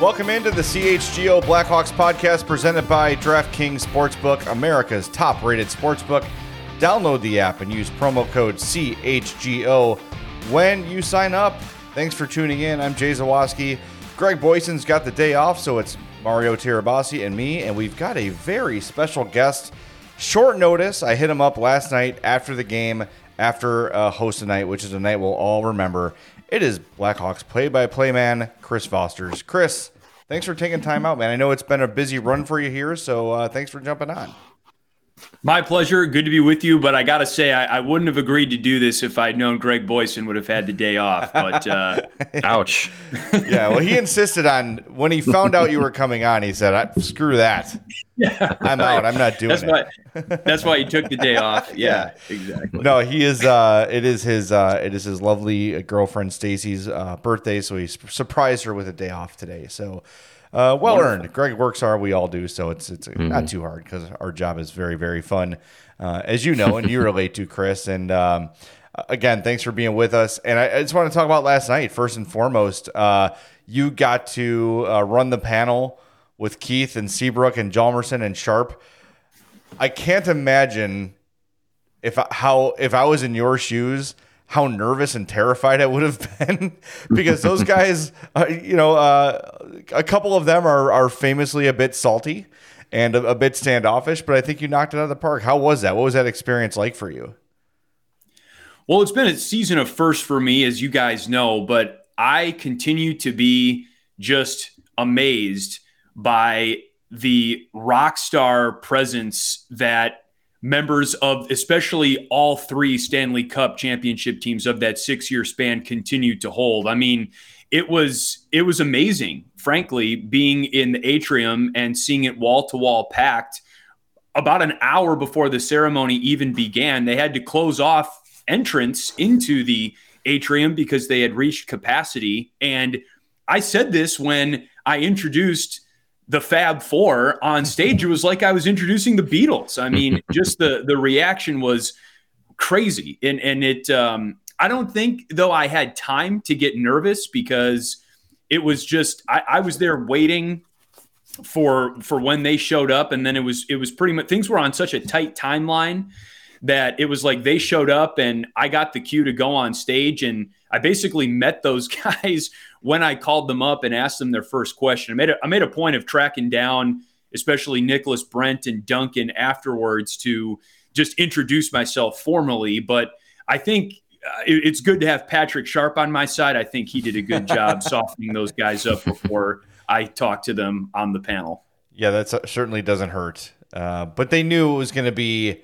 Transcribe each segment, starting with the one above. Welcome into the CHGO Blackhawks podcast presented by DraftKings Sportsbook, America's top-rated sportsbook. Download the app and use promo code CHGO when you sign up. Thanks for tuning in. I'm Jay Zawoski. Greg Boyson's got the day off, so it's Mario Tirabassi and me, and we've got a very special guest. Short notice, I hit him up last night after the game, after Hossa night, which is a night we'll all remember. It is Blackhawks play-by-play man, Chris Vosters. Chris, thanks for taking time out, man. I know it's been a busy run for you here, so thanks for jumping on. My pleasure. Good to be with you, but I got to say, I wouldn't have agreed to do this if I'd known Greg Boyson would have had the day off, but ouch. Yeah, well, he insisted on, when he found out you were coming on, he said, screw that. Yeah, I'm out. I'm not doing it. That's why he took the day off. Yeah, exactly. No, he is. It is his lovely girlfriend Stacy's birthday, so he surprised her with a day off today. So, well earned. Greg works hard. We all do. So it's not too hard because our job is very, very fun, as you know, and you relate to, Chris. And again, thanks for being with us. And I just want to talk about last night first and foremost. You got to run the panel with Keith and Seabrook and Hjalmarsson and Sharp. I can't imagine if I was in your shoes, how nervous and terrified I would have been, because those guys, a couple of them are famously a bit salty and a bit standoffish, but I think you knocked it out of the park. How was that? What was that experience like for you? Well, it's been a season of firsts for me, as you guys know, but I continue to be just amazed by the rock star presence that members of especially all three Stanley Cup championship teams of that 6-year span continued to hold. I mean, it was amazing, frankly, being in the atrium and seeing it wall-to-wall packed. About an hour before the ceremony even began, they had to close off entrance into the atrium because they had reached capacity. And I said this when I introduced the Fab Four on stage. It was like I was introducing the Beatles. I mean, just the reaction was crazy. And it, I don't think though I had time to get nervous because it was just, I was there waiting for when they showed up. And then it was pretty much, things were on such a tight timeline that it was like they showed up and I got the cue to go on stage. And I basically met those guys when I called them up and asked them their first question. I made a point of tracking down, especially Niklas, Brent, and Duncan afterwards to just introduce myself formally. But I think it's good to have Patrick Sharp on my side. I think he did a good job softening those guys up before I talked to them on the panel. Yeah, that certainly doesn't hurt. But they knew it was going to be,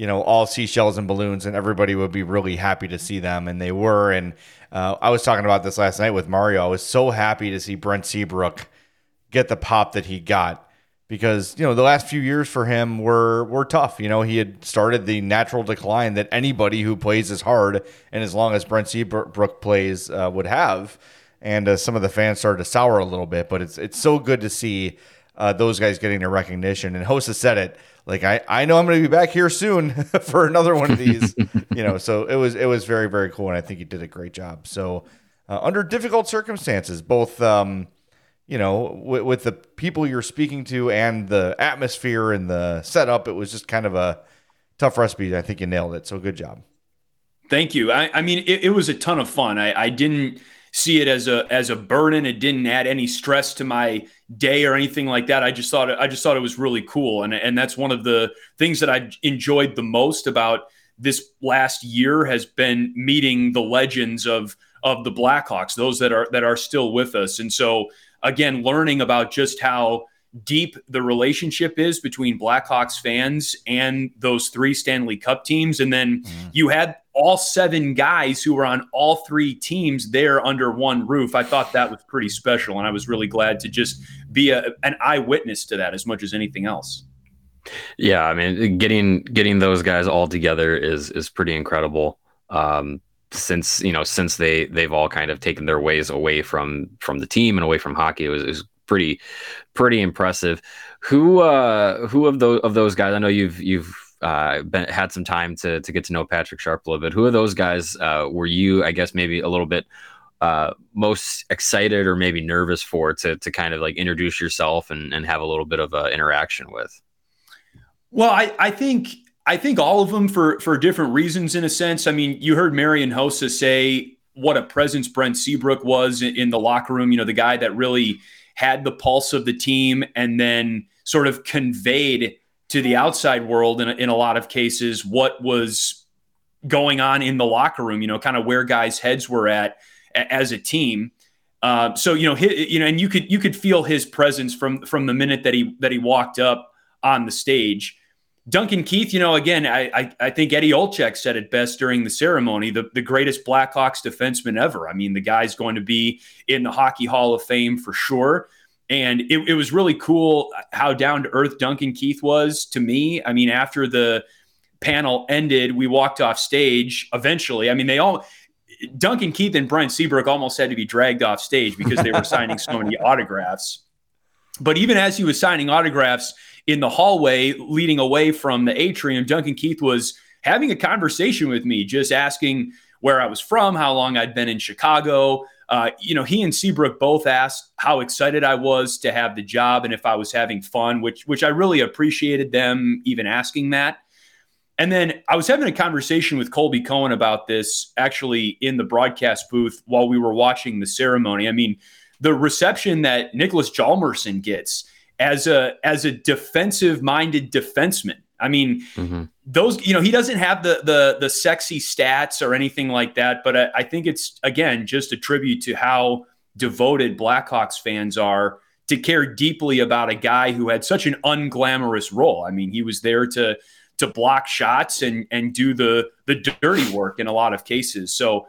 all seashells and balloons, and everybody would be really happy to see them. And they were. And I was talking about this last night with Mario. I was so happy to see Brent Seabrook get the pop that he got because, the last few years for him were tough. He had started the natural decline that anybody who plays as hard and as long as Brent Seabrook plays would have. And some of the fans started to sour a little bit, but it's so good to see those guys getting their recognition. And Hossa said it, like, I know I'm going to be back here soon for another one of these, so it was very, very cool. And I think he did a great job. So under difficult circumstances, both, with the people you're speaking to and the atmosphere and the setup, it was just kind of a tough recipe. I think you nailed it. So good job. Thank you. I mean, it was a ton of fun. I didn't see it as a burden. It didn't add any stress to my day or anything like that. I just thought it was really cool, and that's one of the things that I enjoyed the most about this last year has been meeting the legends of the Blackhawks, those that are still with us. And so again, learning about just how deep the relationship is between Blackhawks fans and those three Stanley Cup teams. And then you had all seven guys who were on all three teams there under one roof. I thought that was pretty special, and I was really glad to just be an eyewitness to that as much as anything else. Yeah, I mean, getting those guys all together is pretty incredible. Since they've all kind of taken their ways away from the team and away from hockey, it was pretty impressive. Who of those guys? I know you've had some time to get to know Patrick Sharp a little bit. Who of those guys were you, I guess, maybe a little bit most excited or maybe nervous for to kind of like introduce yourself and have a little bit of an interaction with? Well, I think all of them for different reasons, in a sense. I mean, you heard Marián Hossa say what a presence Brent Seabrook was in the locker room, the guy that really had the pulse of the team and then sort of conveyed to the outside world in a lot of cases what was going on in the locker room, kind of where guys' heads were at as a team. And you could feel his presence from the minute that he walked up on the stage. Duncan Keith, again, I think Eddie Olczyk said it best during the ceremony, the greatest Blackhawks defenseman ever. I mean, the guy's going to be in the Hockey Hall of Fame for sure. And it was really cool how down-to-earth Duncan Keith was to me. I mean, after the panel ended, we walked off stage eventually. I mean, Duncan Keith and Brent Seabrook almost had to be dragged off stage because they were signing so many autographs. But even as he was signing autographs in the hallway leading away from the atrium, Duncan Keith was having a conversation with me, just asking where I was from, how long I'd been in Chicago. He and Seabrook both asked how excited I was to have the job and if I was having fun, which I really appreciated them even asking that. And then I was having a conversation with Colby Cohen about this actually in the broadcast booth while we were watching the ceremony. I mean, the reception that Niklas Hjalmarsson gets as a defensive-minded defenseman. I mean, those, he doesn't have the sexy stats or anything like that, but I think it's, again, just a tribute to how devoted Blackhawks fans are to care deeply about a guy who had such an unglamorous role. I mean, he was there to block shots and do the dirty work in a lot of cases. So,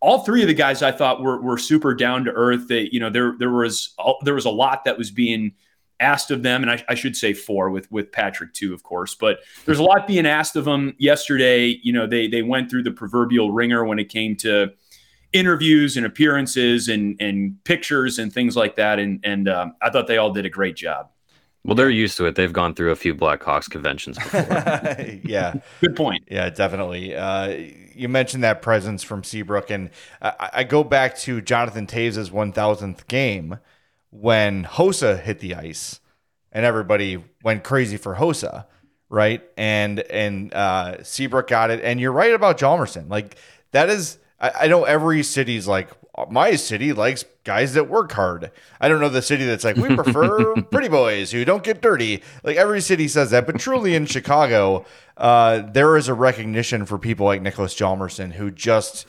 all three of the guys I thought were super down to earth. That there was a lot that was being asked of them, and I should say four with Patrick too, of course. But there's a lot being asked of them yesterday. They went through the proverbial ringer when it came to interviews and appearances and pictures and things like that. And I thought they all did a great job. Well, they're used to it. They've gone through a few Blackhawks conventions before. Yeah. Good point. Yeah, definitely. You mentioned that presence from Seabrook, and I go back to Jonathan Toews' 1,000th game when Hossa hit the ice and everybody went crazy for Hossa, right? And Seabrook got it. And you're right about Hjalmarsson. Like, that is – I know every city's like – my city likes guys that work hard. I don't know the city that's like, we prefer pretty boys who don't get dirty. Like, every city says that, but truly in Chicago, there is a recognition for people like Niklas Hjalmarsson who just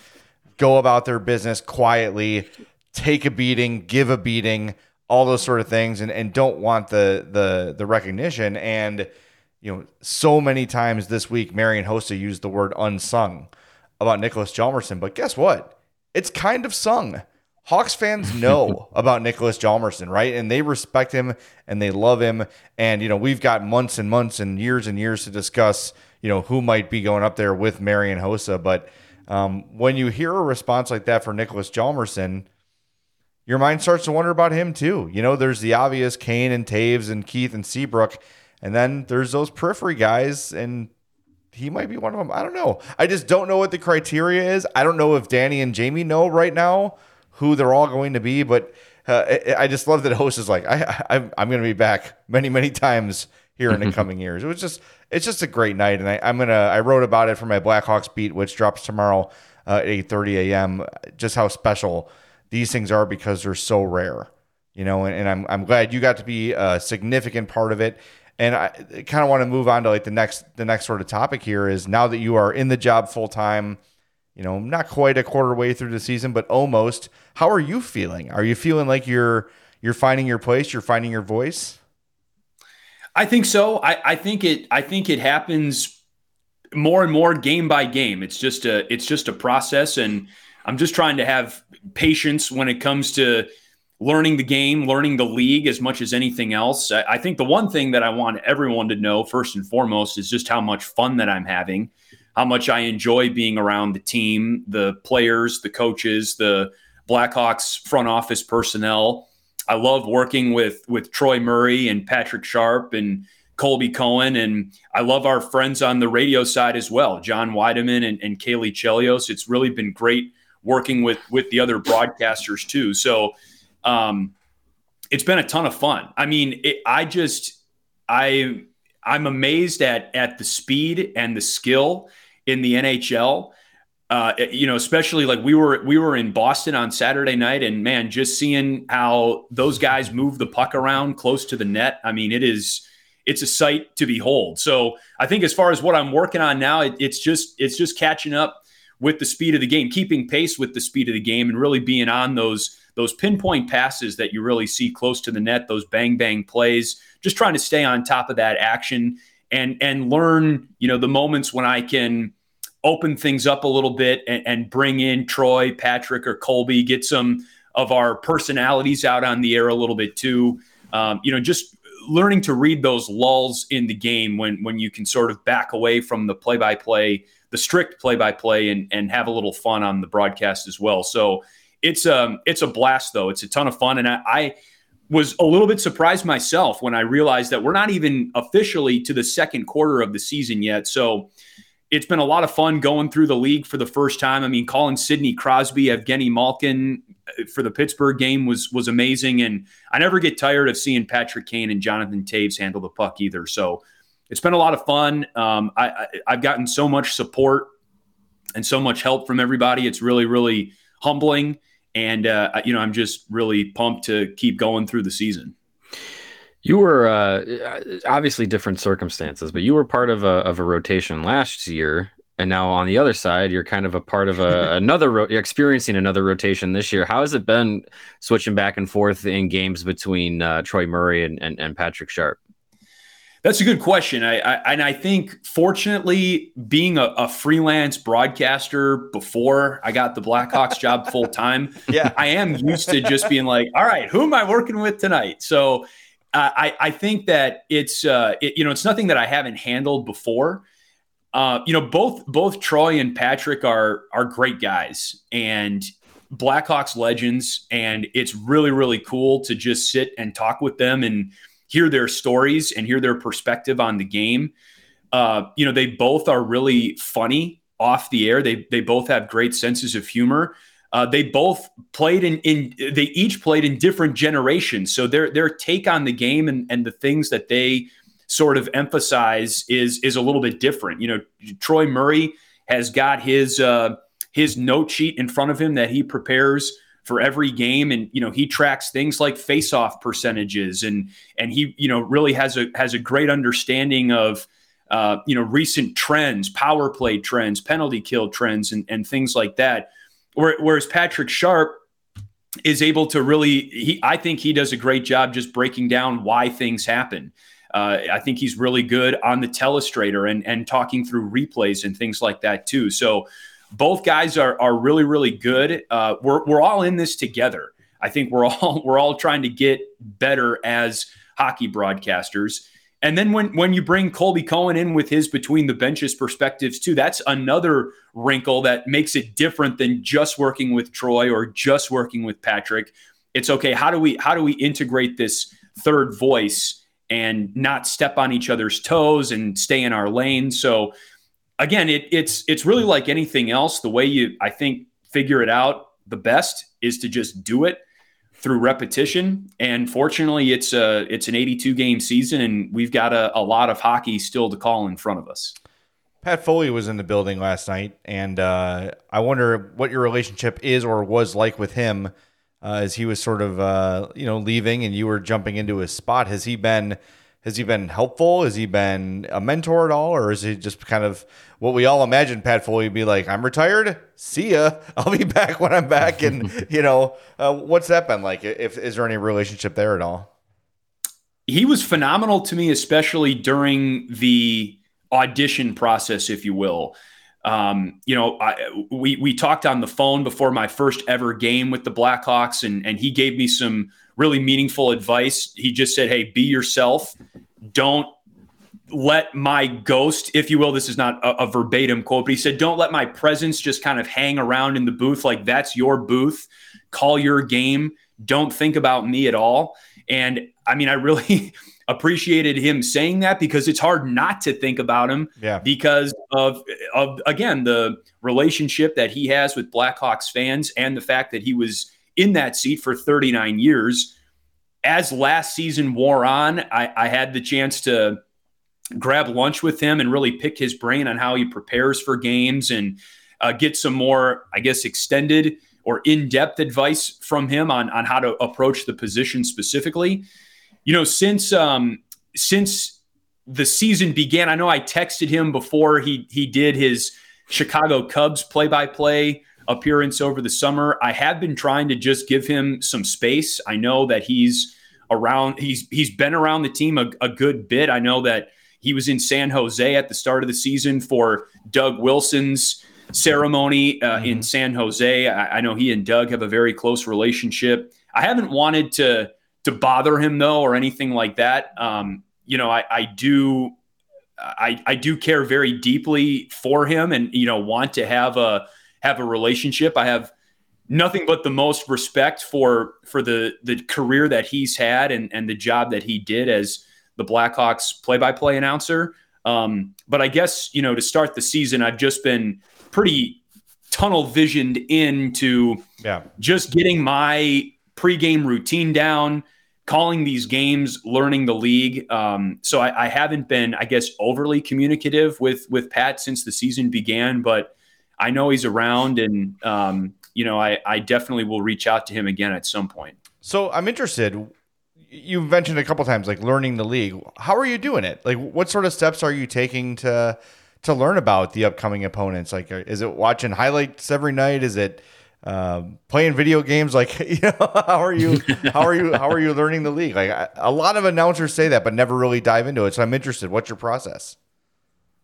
go about their business quietly, take a beating, give a beating, all those sort of things, and don't want the recognition. And, so many times this week, Marián Hossa used the word unsung about Niklas Hjalmarsson, but guess what? It's kind of sung. Hawks fans know about Niklas Hjalmarsson, right? And they respect him and they love him. And, we've got months and months and years to discuss, who might be going up there with Marián Hossa. But when you hear a response like that for Niklas Hjalmarsson, your mind starts to wonder about him too. There's the obvious Kane and Toews and Keith and Seabrook. And then there's those periphery guys, and he might be one of them. I don't know. I just don't know what the criteria is. I don't know if Danny and Jamie know right now who they're all going to be, but I just love that Hossa is like, I'm going to be back many, many times here in the coming years. It's just a great night. And I wrote about it for my Blackhawks beat, which drops tomorrow at 8:30 a.m. just how special these things are because they're so rare, and I'm glad you got to be a significant part of it. And I kind of want to move on to like the next sort of topic here is, now that you are in the job full time, not quite a quarter way through the season, but almost, how are you feeling? Are you feeling like you're you're finding your place, you're finding your voice? I think so. I think it happens more and more game by game. It's just a process, and I'm just trying to have patience when it comes to learning the game, learning the league as much as anything else. I think the one thing that I want everyone to know first and foremost is just how much fun that I'm having, how much I enjoy being around the team, the players, the coaches, the Blackhawks front office personnel. I love working with Troy Murray and Patrick Sharp and Colby Cohen. And I love our friends on the radio side as well, John Weideman and Kaylee Chelios. It's really been great working with the other broadcasters too. So it's been a ton of fun. I mean, I'm amazed at the speed and the skill in the NHL. Especially like we were in Boston on Saturday night, and man, just seeing how those guys move the puck around close to the net. I mean, it's a sight to behold. So I think as far as what I'm working on now, it's just catching up with the speed of the game, keeping pace with the speed of the game, and really being on those pinpoint passes that you really see close to the net, those bang, bang plays, just trying to stay on top of that action and learn, the moments when I can open things up a little bit and bring in Troy, Patrick, or Colby, get some of our personalities out on the air a little bit too. Just learning to read those lulls in the game when you can sort of back away from the play-by-play, the strict play-by-play, and have a little fun on the broadcast as well. So it's a blast, though. It's a ton of fun. And I was a little bit surprised myself when I realized that we're not even officially to the second quarter of the season yet. So it's been a lot of fun going through the league for the first time. I mean, calling Sidney Crosby, Evgeny Malkin for the Pittsburgh game was amazing. And I never get tired of seeing Patrick Kane and Jonathan Toews handle the puck either. So it's been a lot of fun. I've gotten so much support and so much help from everybody. It's really, really humbling. And, I'm just really pumped to keep going through the season. You were obviously different circumstances, but you were part of a rotation last year, and now on the other side, you're kind of a part of experiencing another rotation this year. How has it been switching back and forth in games between Troy Murray and Patrick Sharp? That's a good question. I think fortunately being a freelance broadcaster before I got the Blackhawks job full time, yeah, I am used to just being like, all right, who am I working with tonight? So I think that it's nothing that I haven't handled before. Both Troy and Patrick are great guys and Blackhawks legends. And it's really, really cool to just sit and talk with them and hear their stories and hear their perspective on the game. They both are really funny off the air. They both have great senses of humor. They both played in different generations. So their take on the game and the things that they sort of emphasize is a little bit different. Troy Murray has got his note sheet in front of him that he prepares for every game. And, he tracks things like faceoff percentages and he, really has a great understanding of, recent trends, power play trends, penalty kill trends, and things like that. Whereas Patrick Sharp is able to I think he does a great job just breaking down why things happen. I think he's really good on the telestrator and talking through replays and things like that too. So both guys are really, really good. We're all in this together. I think we're all trying to get better as hockey broadcasters. And then when you bring Colby Cohen in with his between the benches perspectives too, that's another wrinkle that makes it different than just working with Troy or just working with Patrick. It's okay. How do we integrate this third voice and not step on each other's toes and stay in our lane? So again, it's really like anything else. The way I think figure it out the best is to just do it through repetition. And fortunately it's an 82 game season and we've got a lot of hockey still to call in front of us. Pat Foley was in the building last night. And I wonder what your relationship is or was like with him as he was sort of, leaving and you were jumping into his spot. Has he been Has he been helpful? Has he been a mentor at all? Or is he just kind of what we all imagine Pat Foley would be like, I'm retired. See ya. I'll be back when I'm back. And, you know, what's that been like? Is there any relationship there at all? He was phenomenal to me, especially during the audition process, if you will. You know, we talked on the phone before my first ever game with the Blackhawks, and he gave me some really meaningful advice. He just said, hey, be yourself. Don't let my ghost, if you will, this is not a verbatim quote, but he said, don't let my presence just kind of hang around in the booth. Like, that's your booth. Call your game. Don't think about me at all. And I mean, I really appreciated him saying that, because it's hard not to think about him because of, again, the relationship that he has with Blackhawks fans and the fact that he was in that seat for 39 years. As last season wore on, I had the chance to grab lunch with him and really pick his brain on how he prepares for games and get some more, I guess, extended or in-depth advice from him on how to approach the position specifically. You know, since the season began, I know I texted him before he did his Chicago Cubs play-by-play appearance over the summer. I have been trying to just give him some space. I know that he's around. He's been around the team a good bit. I know that he was in San Jose at the start of the season for Doug Wilson's ceremony in San Jose. I know he and Doug have a very close relationship. I haven't wanted to bother him though, or anything like that. You know, I do care very deeply for him, and, you know, want to have a relationship. I have nothing but the most respect for the career that he's had and the job that he did as the Blackhawks play-by-play announcer. But I guess, you know, to start the season, I've just been pretty tunnel visioned into just getting my pregame routine down, calling these games, learning the league. So I haven't been, I guess, overly communicative with Pat since the season began, but I know he's around, and, you know, I definitely will reach out to him again at some point. So I'm interested. You mentioned a couple times, like, learning the league. How are you doing it? Like, what sort of steps are you taking to learn about the upcoming opponents? Like, is it watching highlights every night? Is it playing video games? Like, you know, how are you learning the league? Like, a lot of announcers say that, but never really dive into it. So I'm interested. What's your process?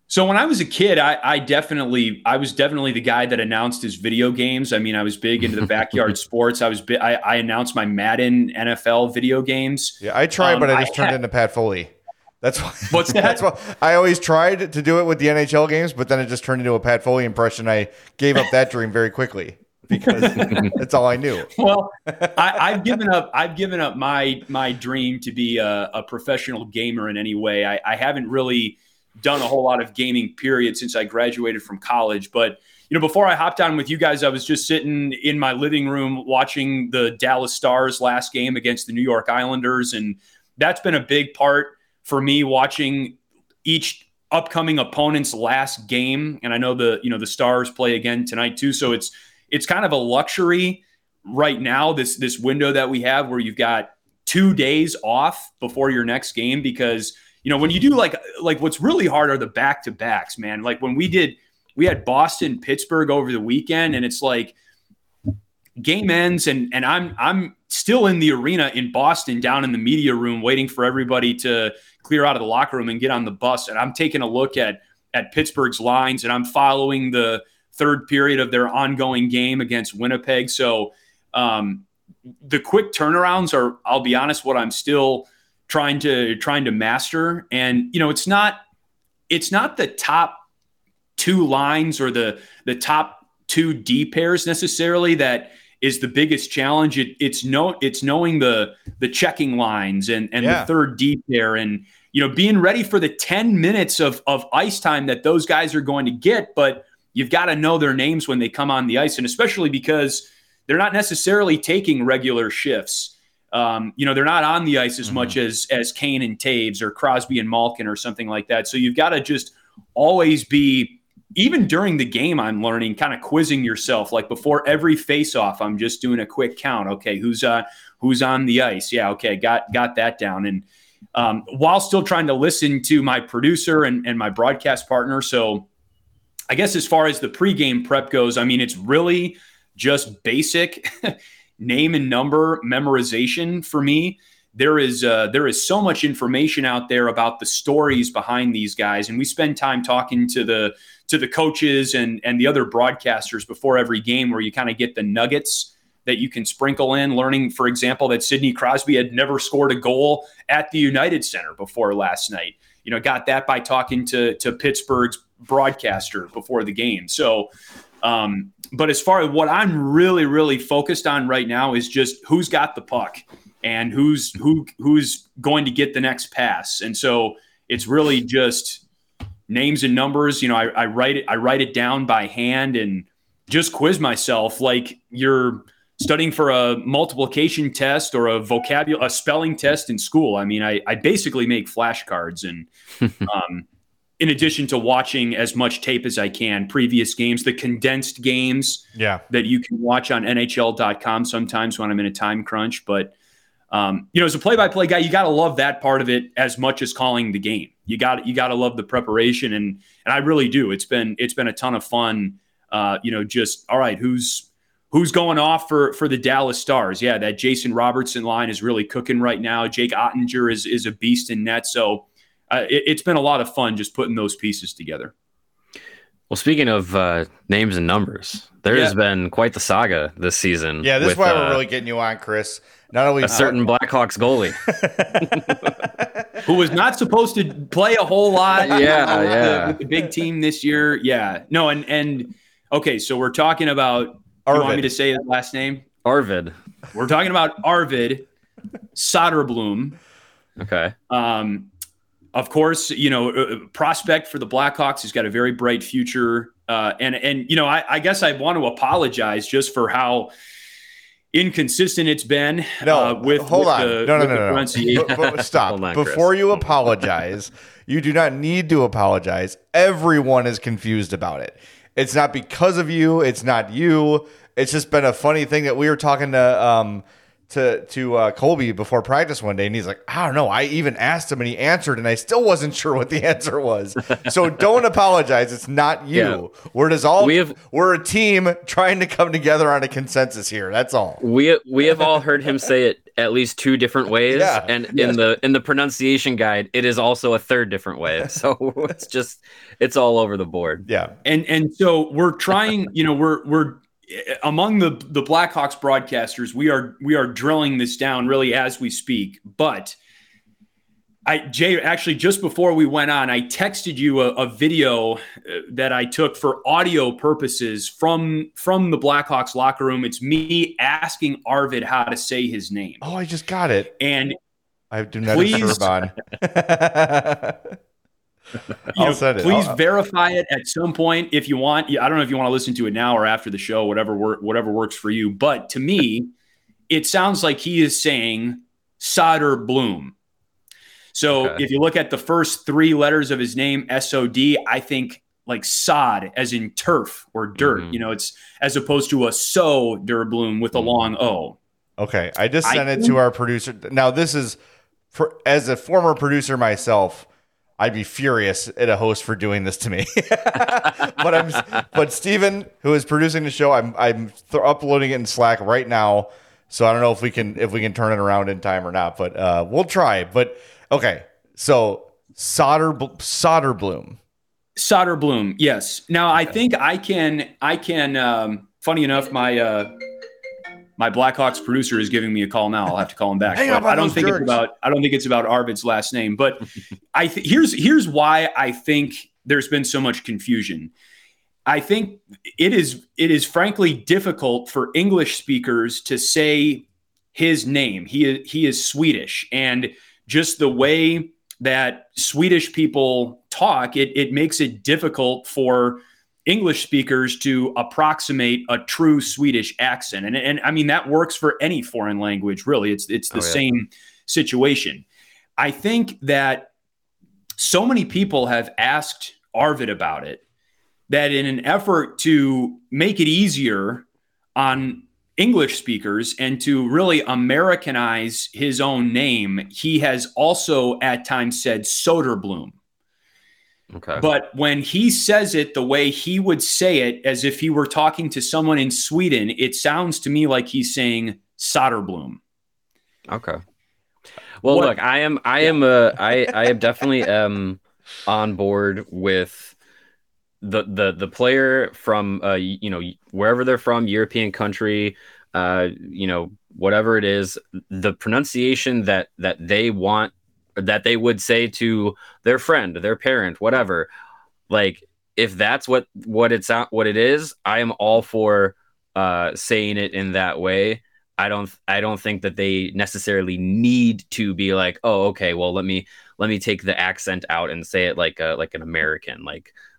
So when I was a kid, I was definitely the guy that announced his video games. I mean, I was big into the backyard sports. I announced my Madden NFL video games. Yeah, I tried, but I just turned into Pat Foley. That's why. What's that? That's why I always tried to do it with the NHL games, but then it just turned into a Pat Foley impression. I gave up that dream very quickly, because that's all I knew. Well, I've given up my dream to be a professional gamer in any way. I haven't really done a whole lot of gaming period since I graduated from college. But, you know, before I hopped on with you guys, I was just sitting in my living room watching the Dallas Stars last game against the New York Islanders. And that's been a big part for me, watching each upcoming opponent's last game. And I know the Stars play again tonight too. So it's kind of a luxury right now, this window that we have, where you've got 2 days off before your next game, because, you know, when you do like what's really hard are the back-to-backs, man. Like, when we had Boston, Pittsburgh over the weekend, and it's like game ends, and I'm still in the arena in Boston, down in the media room, waiting for everybody to clear out of the locker room and get on the bus. And I'm taking a look at Pittsburgh's lines, and I'm following the third period of their ongoing game against Winnipeg. So the quick turnarounds are, I'll be honest, what I'm still trying to master. And, you know, it's not the top two lines or the top two D pairs necessarily that is the biggest challenge. It's knowing the checking lines and the third D pair, and, you know, being ready for the 10 minutes of ice time that those guys are going to get. But you've got to know their names when they come on the ice, and especially because they're not necessarily taking regular shifts. You know, they're not on the ice as much as Kane and Toews or Crosby and Malkin or something like that. So you've got to just always be, even during the game, I'm learning, kind of quizzing yourself. Like, before every face-off, I'm just doing a quick count. Okay, who's on the ice? Yeah, okay, got that down. And while still trying to listen to my producer and my broadcast partner. So I guess as far as the pregame prep goes, I mean, it's really just basic name and number memorization for me. There is so much information out there about the stories behind these guys, and we spend time talking to the coaches and the other broadcasters before every game, where you kind of get the nuggets that you can sprinkle in. Learning, for example, that Sidney Crosby had never scored a goal at the United Center before last night. You know, got that by talking to Pittsburgh's broadcaster before the game. So, but as far as what I'm really, really focused on right now is just who's got the puck and who's going to get the next pass. And so it's really just names and numbers. You know, I write it down by hand and just quiz myself like you're studying for a multiplication test or a spelling test in school. I mean, I basically make flashcards, and in addition to watching as much tape as I can, previous games, the condensed games that you can watch on NHL.com sometimes when I'm in a time crunch. But, you know, as a play-by-play guy, you got to love that part of it as much as calling the game. You got to love the preparation. And I really do. It's been a ton of fun. You know, just, all right, who's going off for the Dallas Stars? Yeah, that Jason Robertson line is really cooking right now. Jake Ottinger is a beast in net. So it's been a lot of fun just putting those pieces together. Well, speaking of names and numbers, there has been quite the saga this season. Yeah, this is why we're really getting you on, Chris. Not only a certain Blackhawks goalie who was not supposed to play a whole lot. With the big team this year. Yeah, no, and okay, so we're talking about. Arvid. You want me to say that last name? Arvid. We're talking about Arvid Söderblom. Okay. Of course, you know, prospect for the Blackhawks. He's got a very bright future. And you know, I guess I want to apologize just for how inconsistent it's been. Stop. Hold on, before Chris. You apologize, you do not need to apologize. Everyone is confused about it. It's not because of you. It's not you. It's just been a funny thing that we were talking to Colby before practice one day, and he's like, I don't know. I even asked him, and he answered, and I still wasn't sure what the answer was. So don't apologize. It's not you. Yeah. We're a team trying to come together on a consensus here. That's all. We have all heard him say it at least two different ways, and in the pronunciation guide, it is also a third different way. So it's all over the board. Yeah, and so we're trying. You know, we're. Among the Blackhawks broadcasters, we are drilling this down really as we speak. But Jay, actually, just before we went on, I texted you a video that I took for audio purposes from the Blackhawks locker room. It's me asking Arvid how to say his name. Oh, I just got it. And I do not disturb on. Please verify it at some point if you want. I don't know if you want to listen to it now or after the show, whatever works for you. But to me, it sounds like he is saying Söderblom. So if you look at the first three letters of his name, S-O-D, I think like sod, as in turf or dirt. Mm-hmm. You know, it's as opposed to a Söderblom with a long O. Okay, I just sent it to our producer. Now this is, as a former producer myself, I'd be furious at a host for doing this to me. But Steven, who is producing the show, I'm uploading it in Slack right now. So I don't know if we can turn it around in time or not, but we'll try. But okay. So Söderblom. Yes. Now I think I can funny enough, my Blackhawks producer is giving me a call now. I'll have to call him back. I don't think it's about Arvid's last name, but here's why I think there's been so much confusion. I think it is frankly difficult for English speakers to say his name. He is Swedish, and just the way that Swedish people talk, it makes it difficult for English speakers to approximate a true Swedish accent. And I mean, that works for any foreign language, really. It's the same situation. I think that so many people have asked Arvid about it, that in an effort to make it easier on English speakers and to really Americanize his own name, he has also at times said Söderblom. Okay. But when he says it the way he would say it, as if he were talking to someone in Sweden, it sounds to me like he's saying Söderblom. Okay. Well, what? Look, I am definitely on board with the player from wherever they're from, European country, whatever it is, the pronunciation that they want, that they would say to their friend, their parent, whatever. Like, if that's what it is, I am all for saying it in that way. I don't think that they necessarily need to be like, oh, okay, well, let me take the accent out and say it like an American.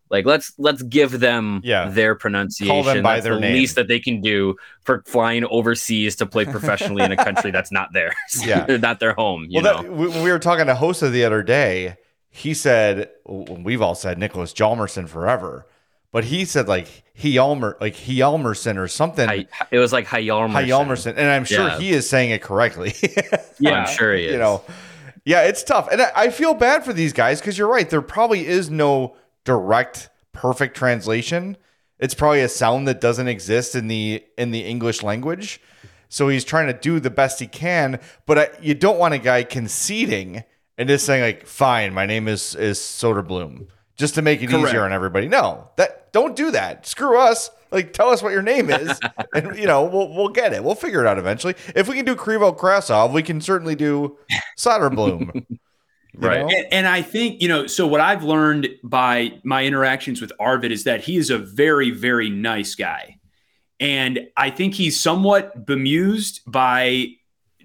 Like let's give them their pronunciation. Call them by their name. Least that they can do for flying overseas to play professionally in a country that's not theirs. Yeah, not their home. You know? We were talking to Hossa the other day. He said, we've all said Niklas Hjalmarsson forever. But he said Hjalmarsson or something. It was like Hjalmarsson, and I'm sure he is saying it correctly. Yeah, I'm sure he is. It's tough, and I feel bad for these guys because you're right. There probably is no direct perfect translation. It's probably a sound that doesn't exist in the English language. So he's trying to do the best he can, but you don't want a guy conceding and just saying like, "Fine, my name is Söderblom." Just to make it easier on everybody. No, don't do that. Screw us. Like, tell us what your name is, and we'll get it. We'll figure it out eventually. If we can do Krivo Krasov, we can certainly do Söderblom. Right. And I think so what I've learned by my interactions with Arvid is that he is a very, very nice guy, and I think he's somewhat bemused by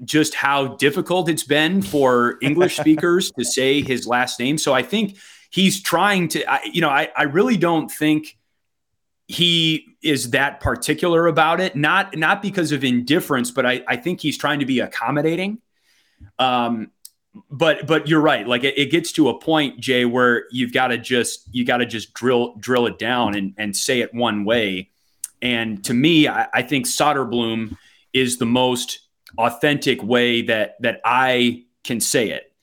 just how difficult it's been for English speakers to say his last name. So I think. He's trying to, I really don't think he is that particular about it. Not because of indifference, but I think he's trying to be accommodating. But you're right. Like it gets to a point, Jay, where you got to just drill it down and say it one way. And to me, I think Söderblom is the most authentic way that I can say it.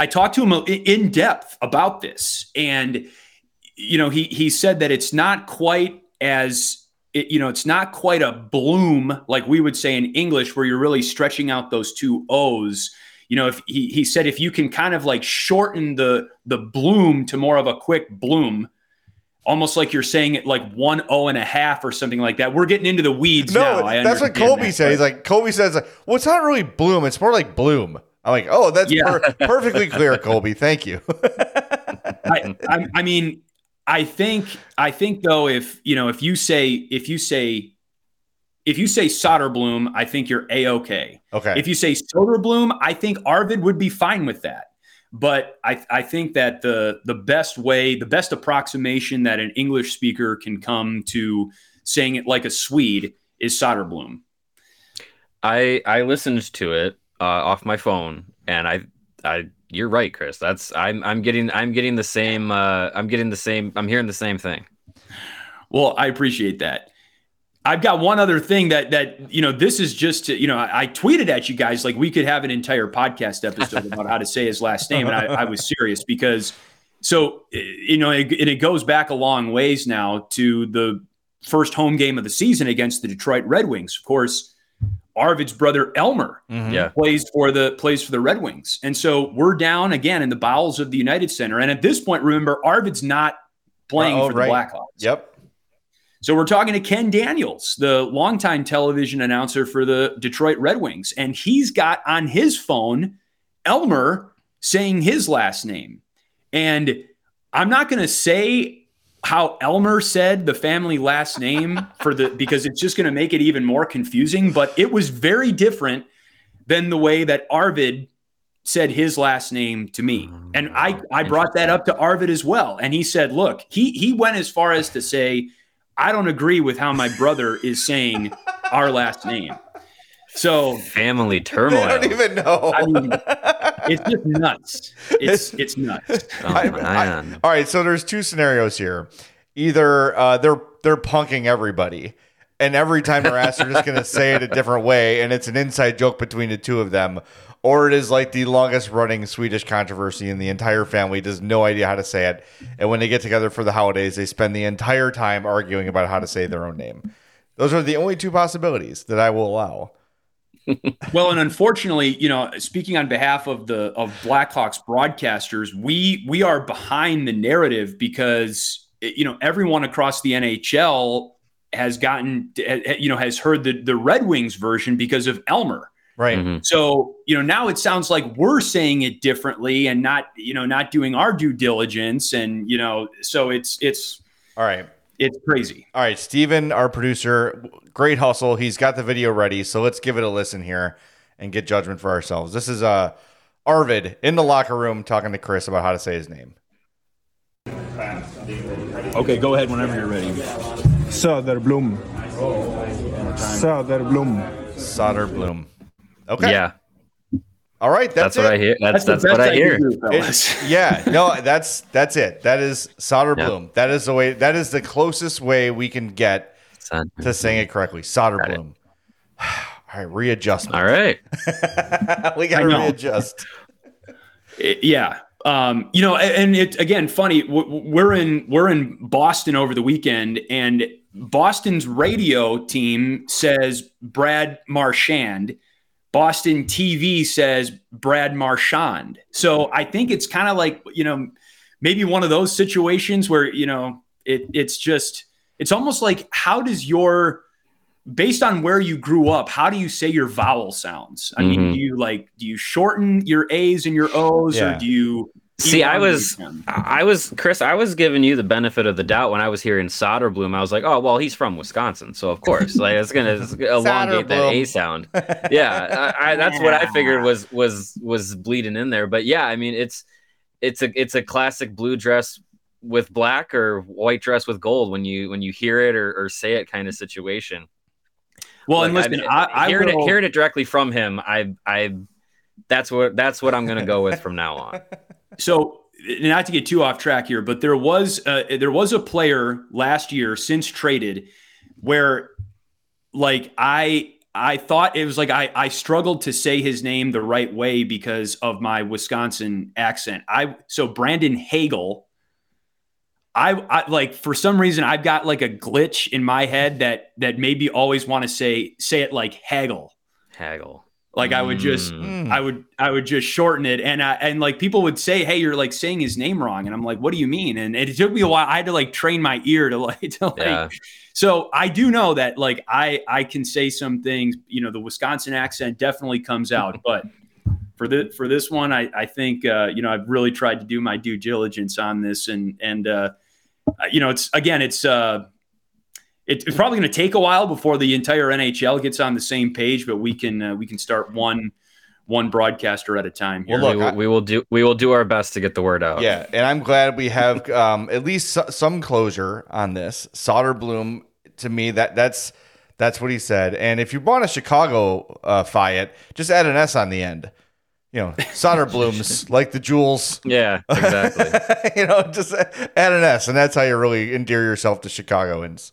I talked to him in depth about this, and he said that it's not quite as it's not quite a bloom like we would say in English, where you're really stretching out those two O's. If he said if you can kind of like shorten the bloom to more of a quick bloom, almost like you're saying it like 1.5 or something like that. We're getting into the weeds now. That's what Colby said. He's like Colby says, like, well, it's not really bloom; it's more like bloom. I'm like, oh, that's perfectly clear, Colby. Thank you. I think though, if you say Söderblom, I think you're A-okay. Okay. If you say Söderblom, I think Arvid would be fine with that. But I think that the best way, the best approximation that an English speaker can come to saying it like a Swede is Söderblom. I listened to it. Off my phone, and you're right, Chris. I'm hearing the same thing. Well, I appreciate that. I've got one other thing that this is just to, I tweeted at you guys, like we could have an entire podcast episode about how to say his last name. And I was serious because it goes back a long ways now to the first home game of the season against the Detroit Red Wings. Of course, Arvid's brother Elmer plays for the Red Wings. And so we're down again in the bowels of the United Center. And at this point, remember, Arvid's not playing for the Blackhawks. Yep. So we're talking to Ken Daniels, the longtime television announcer for the Detroit Red Wings. And he's got on his phone Elmer saying his last name. And I'm not going to say how Elmer said the family last name because it's just going to make it even more confusing, but it was very different than the way that Arvid said his last name to me. And I brought that up to Arvid as well. And he said, look, he went as far as to say, I don't agree with how my brother is saying our last name. So family turmoil. I don't even know. I mean, it's just nuts. It's nuts. Oh, man. All right. So there's two scenarios here. Either they're punking everybody, And every time they're asked, they're just going to say it a different way. And it's an inside joke between the two of them. Or it is like the longest running Swedish controversy, and the entire family does no idea how to say it. And when they get together for the holidays, they spend the entire time arguing about how to say their own name. Those are the only two possibilities that I will allow. Well, and unfortunately, you know, speaking on behalf of the Blackhawks broadcasters, we are behind the narrative because, you know, everyone across the NHL has gotten, you know, has heard the Red Wings version because of Elmer. Right. Mm-hmm. So, you know, now it sounds like we're saying it differently and not, you know, not doing our due diligence. And, you know, so it's all right. It's crazy. All right. Steven, our producer, great hustle. He's got the video ready. So let's give it a listen here and get judgment for ourselves. This is Arvid in the locker room talking to Chris about how to say his name. Okay, go ahead whenever you're ready. Söderblom. Söderblom. Söderblom. Okay. Yeah. All right. That's what I hear. That's what I hear. That's it. That is Söderblom. Yep. That is the way. That is the closest way we can get to saying it correctly. Söderblom. All right. Readjustment. All right. We got to readjust. Yeah. You know, and it again, funny. We're in Boston over the weekend, and Boston's radio team says Brad Marchand. Boston TV says Brad Marchand. So I think it's kind of like, you know, maybe one of those situations where, you know, it's just, it's almost like, how does your, based on where you grew up, how do you say your vowel sounds? I mean, do you shorten your A's and your O's, or do you? See, I was Chris, I was giving you the benefit of the doubt when I was hearing Söderblom. I was like, oh, well, he's from Wisconsin, so of course, like it's gonna elongate that A sound. Yeah, that's what I figured was bleeding in there. But yeah, I mean, it's a classic blue dress with black or white dress with gold when you hear it or say it kind of situation. Well, like, and listen, hearing it directly from him, that's what I'm gonna go with from now on. So, not to get too off track here, but there was a player last year, since traded, where like I thought it was like I struggled to say his name the right way because of my Wisconsin accent. So Brandon Hagel, I like, for some reason I've got like a glitch in my head that made me always want to say it like Hagel. Like I would just shorten it. And like people would say, hey, you're like saying his name wrong. And I'm like, what do you mean? And it took me a while. I had to like train my ear to. So I do know that like I can say some things, you know, the Wisconsin accent definitely comes out. But for this one, I think, you know, I've really tried to do my due diligence on this. And you know, it's probably going to take a while before the entire NHL gets on the same page, but we can start one broadcaster at a time here. Well, look, we will do our best to get the word out. Yeah, and I'm glad we have at least some closure on this. Söderblom, to me, that's what he said. And if you bought a Chicago Fiat, just add an S on the end. You know, Söderblom's like the jewels. Yeah, exactly. You know, just add an S, and that's how you really endear yourself to Chicagoans.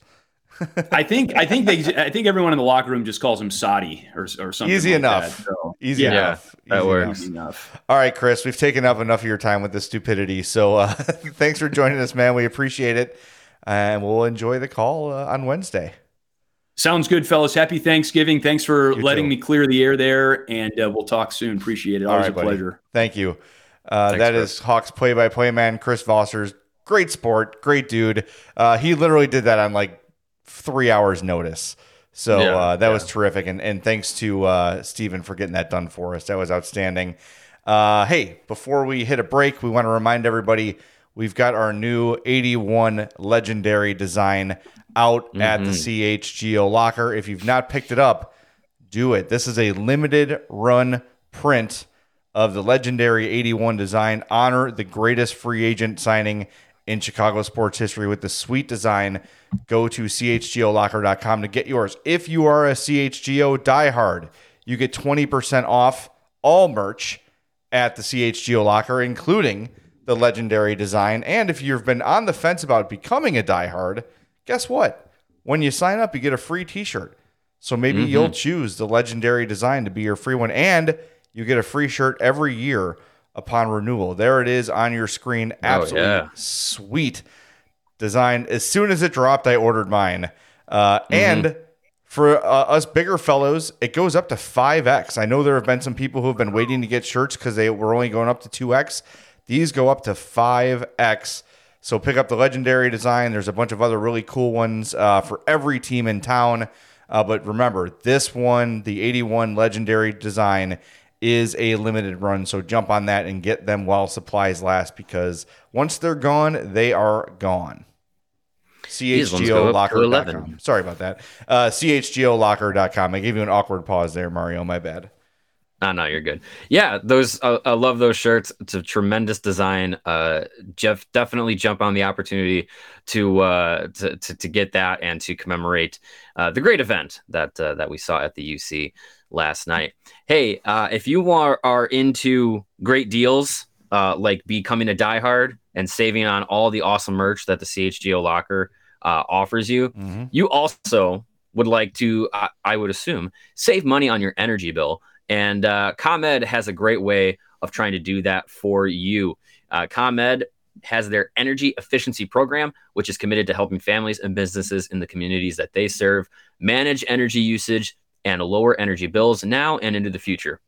I think everyone in the locker room just calls him Sadi or something. Easy like enough. That, so. Easy yeah, enough. That Easy works. Enough. All right, Chris, we've taken up enough of your time with this stupidity. So thanks for joining us, man. We appreciate it. And we'll enjoy the call on Wednesday. Sounds good, fellas. Happy Thanksgiving. Thanks for letting me clear the air there. And we'll talk soon. Appreciate it. Always a pleasure. Thank you. Thanks, Chris. Is Hawks play-by-play man, Chris Vosters. Great sport. Great dude. He literally did that on like 3 hours notice. So that was terrific. And thanks to Steven for getting that done for us. That was outstanding. Hey, before we hit a break, we want to remind everybody we've got our new 81 legendary design out at the CHGO locker. If you've not picked it up, do it. This is a limited run print of the legendary 81 design. Honor the greatest free agent signing in Chicago sports history with the sweet design. Go to chgolocker.com to get yours. If you are a CHGO diehard, you get 20% off all merch at the CHGO locker, including the legendary design. And if you've been on the fence about becoming a diehard, guess what? When you sign up, you get a free t-shirt. So maybe you'll choose the legendary design to be your free one. And you get a free shirt every year upon renewal. There it is on your screen. Absolutely sweet design. As soon as it dropped, I ordered mine. And for us bigger fellows, it goes up to 5X. I know there have been some people who have been waiting to get shirts because they were only going up to 2X. These go up to 5X. So pick up the legendary design. There's a bunch of other really cool ones for every team in town. But remember, this one, the 81 legendary design, is a limited run. So jump on that and get them while supplies last, because once they're gone, they are gone. CHGOlocker.com. Sorry about that. CHGOlocker.com. I gave you an awkward pause there, Mario. My bad. Oh, no, you're good. Yeah, those I love those shirts. It's a tremendous design. Jeff, definitely jump on the opportunity to get that and to commemorate the great event that that we saw at the UC last night. Hey, if you are into great deals, like becoming a diehard and saving on all the awesome merch that the CHGO Locker offers you, you also would like to, I would assume, save money on your energy bill. And ComEd has a great way of trying to do that for you. ComEd has their energy efficiency program, which is committed to helping families and businesses in the communities that they serve manage energy usage and lower energy bills now and into the future.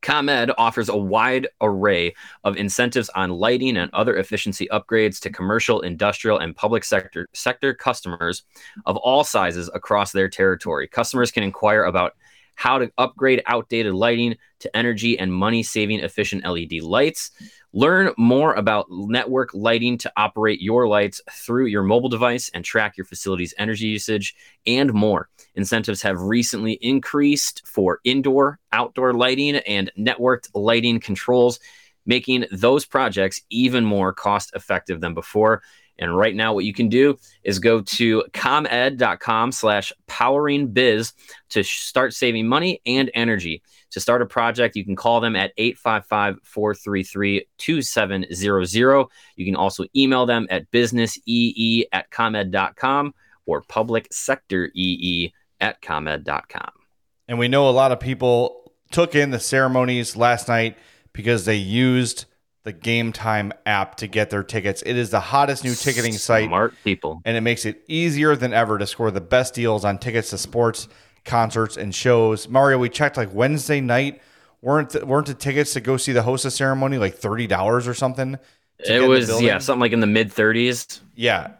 ComEd offers a wide array of incentives on lighting and other efficiency upgrades to commercial, industrial, and public sector customers of all sizes across their territory. Customers can inquire about how to upgrade outdated lighting to energy and money-saving efficient LED lights. Learn more about network lighting to operate your lights through your mobile device and track your facility's energy usage and more. Incentives have recently increased for indoor, outdoor lighting and networked lighting controls, making those projects even more cost-effective than before. And right now what you can do is go to comed.com/powering biz to start saving money and energy. To start a project, you can call them at 855-433-2700. You can also email them at businessee@comed.com or publicsectoreE@comed.com. And we know a lot of people took in the ceremonies last night because they used the Game Time app to get their tickets. It is the hottest new ticketing site. Smart people. And it makes it easier than ever to score the best deals on tickets to sports, concerts, and shows. Mario, we checked like Wednesday night. Weren't the tickets to go see the Hossa ceremony like $30 or something? It was, something like in the mid-30s. Yeah.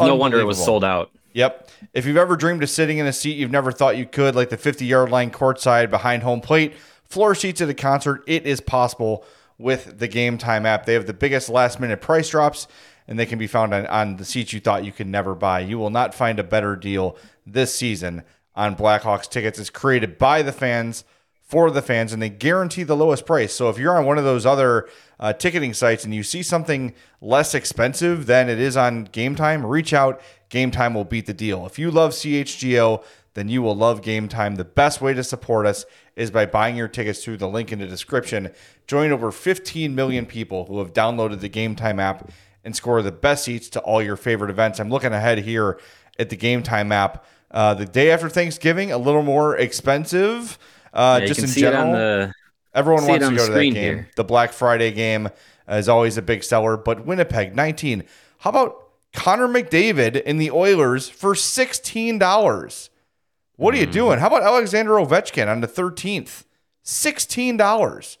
No wonder it was sold out. Yep. If you've ever dreamed of sitting in a seat you've never thought you could, like the 50-yard line courtside behind home plate, floor seats at a concert, it is possible with the Game Time app. They have the biggest last-minute price drops, and they can be found on the seats you thought you could never buy. You will not find a better deal this season on Blackhawks tickets. It's created by the fans, for the fans, and they guarantee the lowest price. So if you're on one of those other ticketing sites and you see something less expensive than it is on Game Time, reach out. Game Time will beat the deal. If you love CHGO, then you will love Game Time. The best way to support us is by buying your tickets through the link in the description. Join over 15 million people who have downloaded the Game Time app and score the best seats to all your favorite events. I'm looking ahead here at the Game Time app. The day after Thanksgiving, a little more expensive. Just in general, everyone wants to go to that game. Here. The Black Friday game is always a big seller. But Winnipeg, 19. How about Connor McDavid and the Oilers for $16? What are you doing? How about Alexander Ovechkin on the 13th? $16.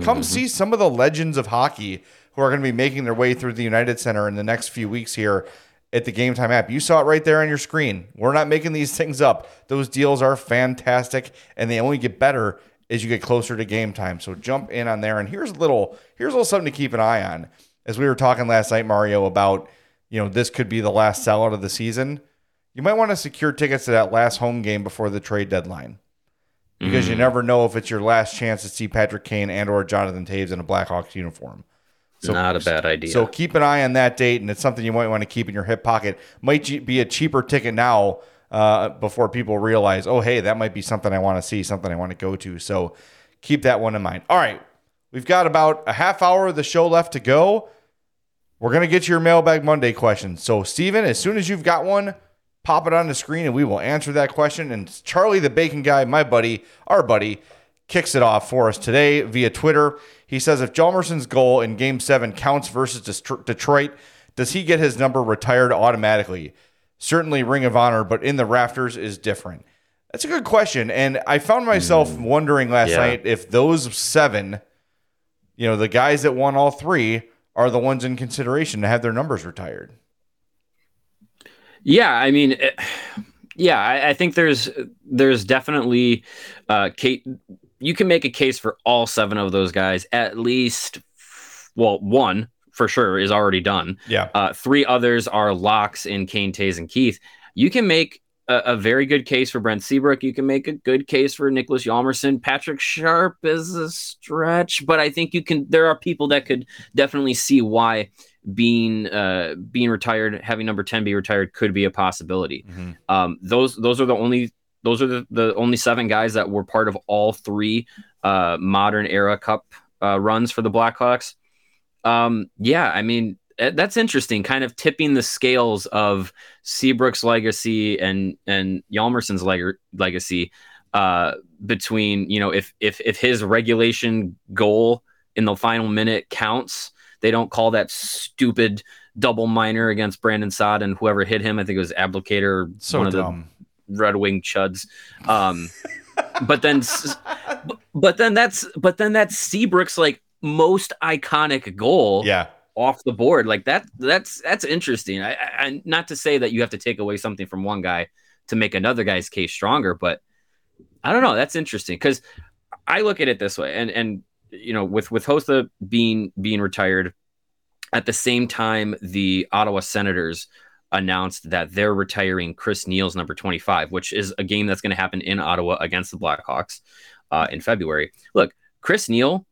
Come see some of the legends of hockey who are going to be making their way through the United Center in the next few weeks here at the Game Time app. You saw it right there on your screen. We're not making these things up. Those deals are fantastic, and they only get better as you get closer to game time. So jump in on there. And here's a little something to keep an eye on. As we were talking last night, Mario, about, this could be the last sellout of the season. You might want to secure tickets to that last home game before the trade deadline, because you never know if it's your last chance to see Patrick Kane and or Jonathan Toews in a Blackhawks uniform. So, not a bad idea. So keep an eye on that date, and it's something you might want to keep in your hip pocket. Might be a cheaper ticket now before people realize, oh, hey, that might be something I want to see, something I want to go to. So keep that one in mind. All right, we've got about a half hour of the show left to go. We're going to get to your Mailbag Monday questions. So, Steven, as soon as you've got one, Pop it on the screen and we will answer that question. And Charlie the Bacon Guy, my buddy, our buddy, kicks it off for us today via Twitter. He says, if Hjalmarsson's goal in Game 7 counts versus Detroit, does he get his number retired automatically? Certainly Ring of Honor, but in the rafters is different. That's a good question. And I found myself wondering last night if those seven, you know, the guys that won all three are the ones in consideration to have their numbers retired. Yeah, I mean, I think there's definitely you can make a case for all seven of those guys. At least, well, one for sure is already done. Yeah, three others are locks in Kane, Toews, and Keith. You can make a very good case for Brent Seabrook. You can make a good case for Niklas Hjalmarsson. Patrick Sharp is a stretch, but I think you can. There are people that could definitely see why being retired, having number 10 be retired, could be a possibility. Mm-hmm. Those are the only seven guys that were part of all three modern era cup runs for the Blackhawks. I mean, that's interesting, kind of tipping the scales of Seabrook's legacy and Hjalmarsson's legacy between, you know, if his regulation goal in the final minute counts, they don't call that stupid double minor against Brandon Saad and whoever hit him. I think it was Abdulkader, so one dumb of the Red Wing chuds. But then that's Seabrook's like most iconic goal. Yeah. Off the board like that's interesting. I not to say that you have to take away something from one guy to make another guy's case stronger, but I don't know, that's interesting because I look at it this way, and you know, with Hossa being retired at the same time the Ottawa Senators announced that they're retiring Chris Neal's number 25, which is a game that's going to happen in Ottawa against the Blackhawks in February. Look, Chris Neal,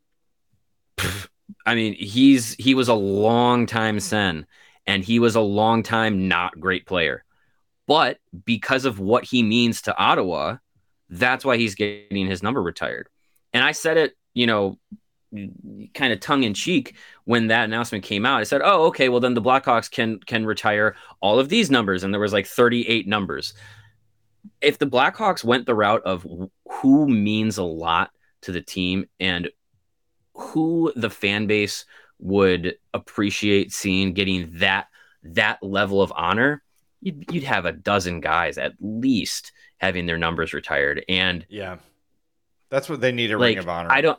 I mean, he was a long time Sen, and he was a long time not great player. But because of what he means to Ottawa, that's why he's getting his number retired. And I said it, you know, kind of tongue in cheek when that announcement came out. I said, oh, okay, well then the Blackhawks can retire all of these numbers. And there was like 38 numbers. If the Blackhawks went the route of who means a lot to the team and who the fan base would appreciate seeing getting that level of honor, you'd have a dozen guys at least having their numbers retired. And yeah, that's what they need, a like, ring of honor. I don't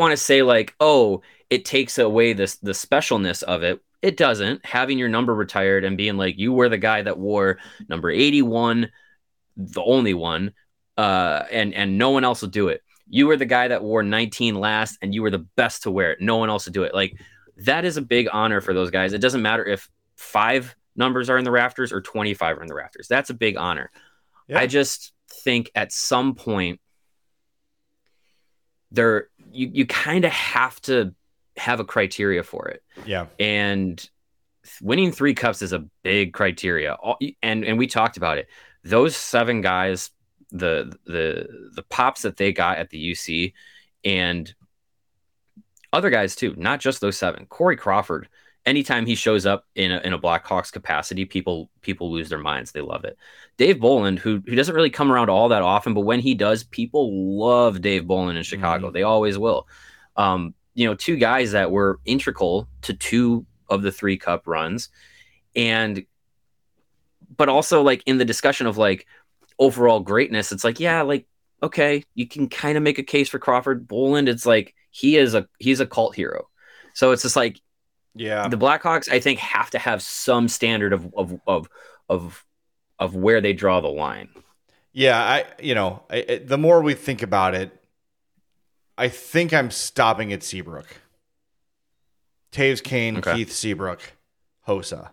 want to say like, oh, it takes away the specialness of it. It doesn't. Having your number retired and being like, you were the guy that wore number 81, the only one, and no one else will do it. You were the guy that wore 19 last, and you were the best to wear it. No one else would do it. Like, that is a big honor for those guys. It doesn't matter if 5 numbers are in the rafters or 25 are in the rafters. That's a big honor. Yeah. I just think at some point there you kind of have to have a criteria for it. Yeah. And winning 3 cups is a big criteria. And we talked about it. Those 7 guys, the pops that they got at the UC, and other guys too, not just those 7. Corey Crawford, anytime he shows up in a Blackhawks capacity, people lose their minds. They love it. Dave Bolland, who doesn't really come around all that often, but when he does, people love Dave Bolland in Chicago. Mm-hmm. They always will. You know, 2 guys that were integral to 2 of the 3 cup runs, but also like in the discussion of like overall greatness, it's like, yeah, like, okay, you can kind of make a case for Crawford. Bolland, it's like he's a cult hero. So it's just like, yeah, the Blackhawks, I think, have to have some standard of where they draw the line. Yeah, I the more we think about it, I think I'm stopping at Seabrook. Toews, Kane, okay. Keith, Seabrook, Hossa,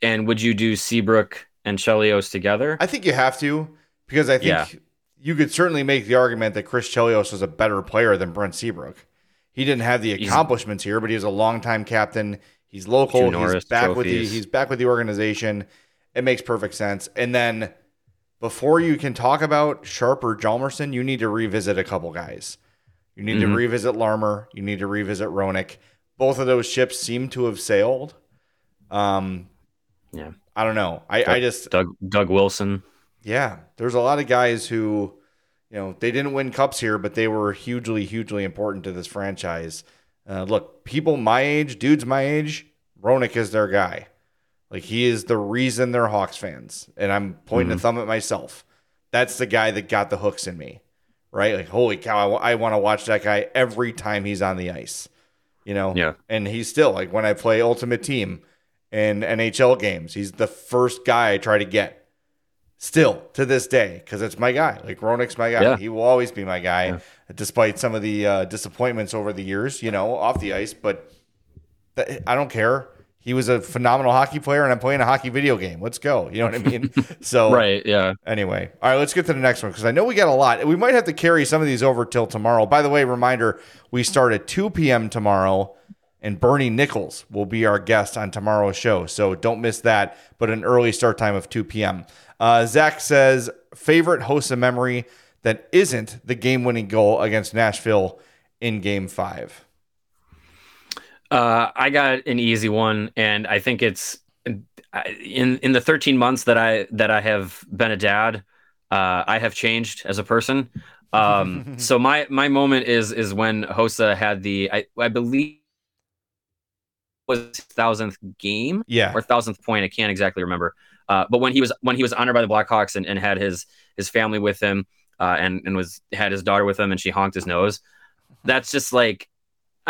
and would you do Seabrook and Chelios together? I think you have to, because I think you could certainly make the argument that Chris Chelios was a better player than Brent Seabrook. He didn't have the accomplishments here, but he was a longtime captain. He's local. He's back with the organization. It makes perfect sense. And then before you can talk about Sharp or Hjalmarsson, you need to revisit a couple guys. You need to revisit Larmer. You need to revisit Roenick. Both of those ships seem to have sailed. Yeah. I don't know. Doug Wilson. Yeah. There's a lot of guys who, you know, they didn't win cups here, but they were hugely, hugely important to this franchise. Look, people my age, dudes my age, Roenick is their guy. Like, he is the reason they're Hawks fans. And I'm pointing a thumb at myself. That's the guy that got the hooks in me, right? Like, holy cow, I want to watch that guy every time he's on the ice, you know? Yeah. And he's still, like, when I play Ultimate Team and NHL games, he's the first guy I try to get still to this day because it's my guy. Like, Roenick's my guy. Yeah. He will always be my guy, despite some of the disappointments over the years, you know, off the ice. But I don't care. He was a phenomenal hockey player, and I'm playing a hockey video game. Let's go. You know what I mean? So right, yeah. Anyway. All right, let's get to the next one because I know we got a lot. We might have to carry some of these over till tomorrow. By the way, reminder, we start at 2 p.m. tomorrow, and Bernie Nichols will be our guest on tomorrow's show. So don't miss that, but an early start time of 2 p.m. Zach says, favorite Hossa memory that isn't the game-winning goal against Nashville in Game 5. I got an easy one, and I think it's in the 13 months that I have been a dad, I have changed as a person. So my moment is when Hossa had the I believe was 1,000th game, or 1,000th point. I can't exactly remember. But when he was honored by the Blackhawks and had his family with him, and had his daughter with him, and she honked his nose. That's just like.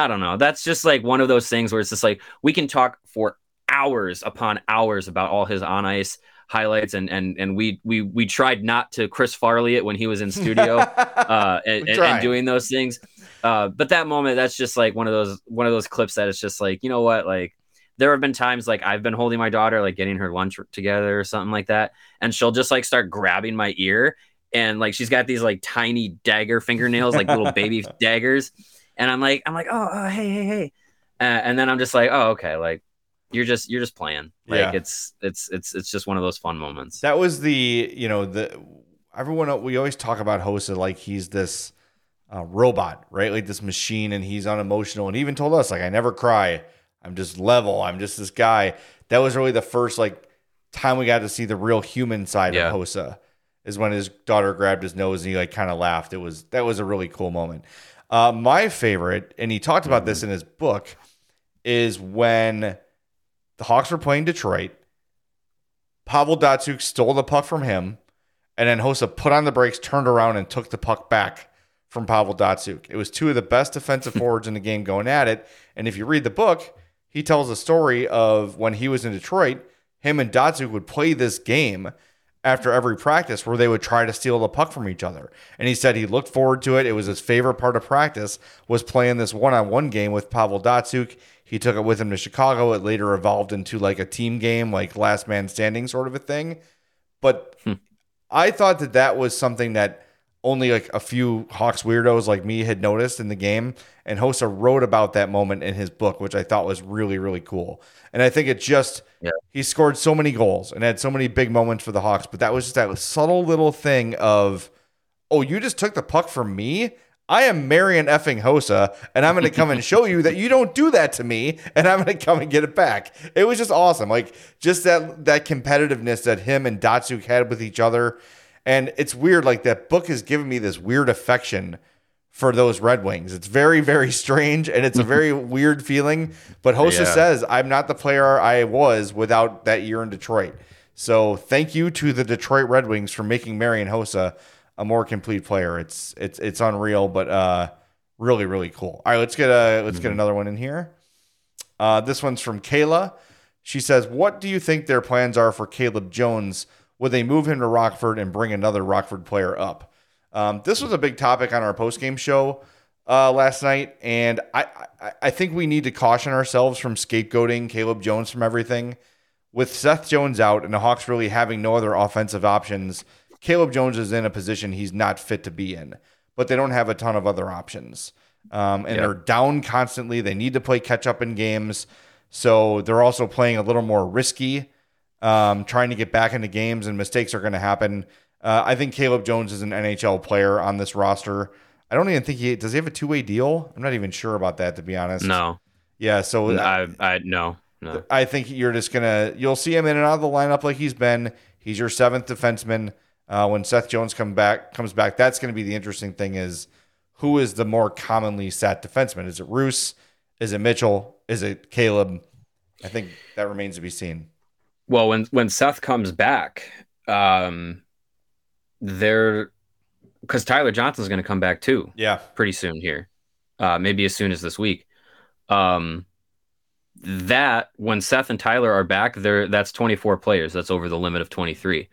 I don't know. That's just like one of those things where it's just like we can talk for hours upon hours about all his on ice highlights, and we tried not to Chris Farley it when he was in studio and doing those things. But that moment, that's just like one of those clips that it's just like, you know what, like there have been times like I've been holding my daughter, like getting her lunch together or something like that, and she'll just like start grabbing my ear, and like she's got these like tiny dagger fingernails, like little baby daggers. And I'm like, oh, hey. And then I'm just like, oh, okay. Like you're just playing. Like it's just one of those fun moments. That was we always talk about Hossa. Like he's this robot, right? Like this machine, and he's unemotional. And he even told us, like, I never cry. I'm just level. I'm just this guy. That was really the first like time we got to see the real human side of Hossa is when his daughter grabbed his nose and he like kind of laughed. That was a really cool moment. My favorite, and he talked about this in his book, is when the Hawks were playing Detroit, Pavel Datsyuk stole the puck from him, and then Hossa put on the brakes, turned around, and took the puck back from Pavel Datsyuk. It was two of the best defensive forwards in the game going at it, and if you read the book, he tells a story of when he was in Detroit, him and Datsyuk would play this game after every practice where they would try to steal the puck from each other. And he said he looked forward to it. It was his favorite part of practice, was playing this one-on-one game with Pavel Datsyuk. He took it with him to Chicago. It later evolved into like a team game, like last man standing sort of a thing. But I thought that was something that only like a few Hawks weirdos like me had noticed in the game. And Hossa wrote about that moment in his book, which I thought was really, really cool. And I think it just, he scored so many goals and had so many big moments for the Hawks, but that was just that subtle little thing of, oh, you just took the puck from me? I am Marián effing Hossa, and I'm going to come and show you that you don't do that to me, and I'm going to come and get it back. It was just awesome. Like just that competitiveness that him and Datsyuk had with each other. And it's weird, like that book has given me this weird affection for those Red Wings. It's very, very strange, and it's a very weird feeling. But Hossa says, I'm not the player I was without that year in Detroit. So thank you to the Detroit Red Wings for making Marián Hossa a more complete player. It's unreal, but really, really cool. All right, let's get another one in here. This one's from Kayla. She says, what do you think their plans are for Caleb Jones? Would they move him to Rockford and bring another Rockford player up? This was a big topic on our postgame show last night, and I think we need to caution ourselves from scapegoating Caleb Jones from everything. With Seth Jones out and the Hawks really having no other offensive options, Caleb Jones is in a position he's not fit to be in, but they don't have a ton of other options. They're down constantly. They need to play catch-up in games, so they're also playing a little more risky, trying to get back into games, and mistakes are going to happen. I think Caleb Jones is an NHL player on this roster. I don't even think does he have a two-way deal? I'm not even sure about that, to be honest. No. Yeah. So no. No. I think you're just gonna, you'll see him in and out of the lineup like he's been. He's your seventh defenseman. When Seth Jones comes back, that's going to be the interesting thing: is who is the more commonly sat defenseman? Is it Roos? Is it Mitchell? Is it Caleb? I think that remains to be seen. Well, when Seth comes back, because Tyler Johnson's going to come back too. Yeah, pretty soon here, maybe as soon as this week. That when Seth and Tyler are back, that's 24 players. That's over the limit of 23.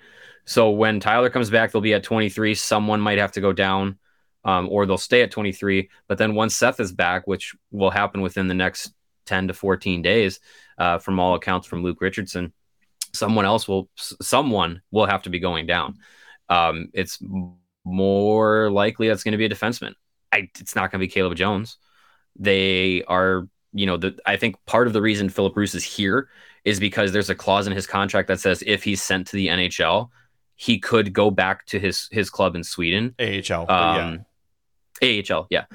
So when Tyler comes back, they'll be at 23. Someone might have to go down, or they'll stay at 23. But then once Seth is back, which will happen within the next 10 to 14 days, from all accounts from Luke Richardson, someone will have to be going down. It's more likely that's going to be a defenseman. It's not going to be Caleb Jones. They are, I think part of the reason Philip Roos is here is because there's a clause in his contract that says if he's sent to the NHL, he could go back to his club in Sweden. AHL. AHL. Yeah.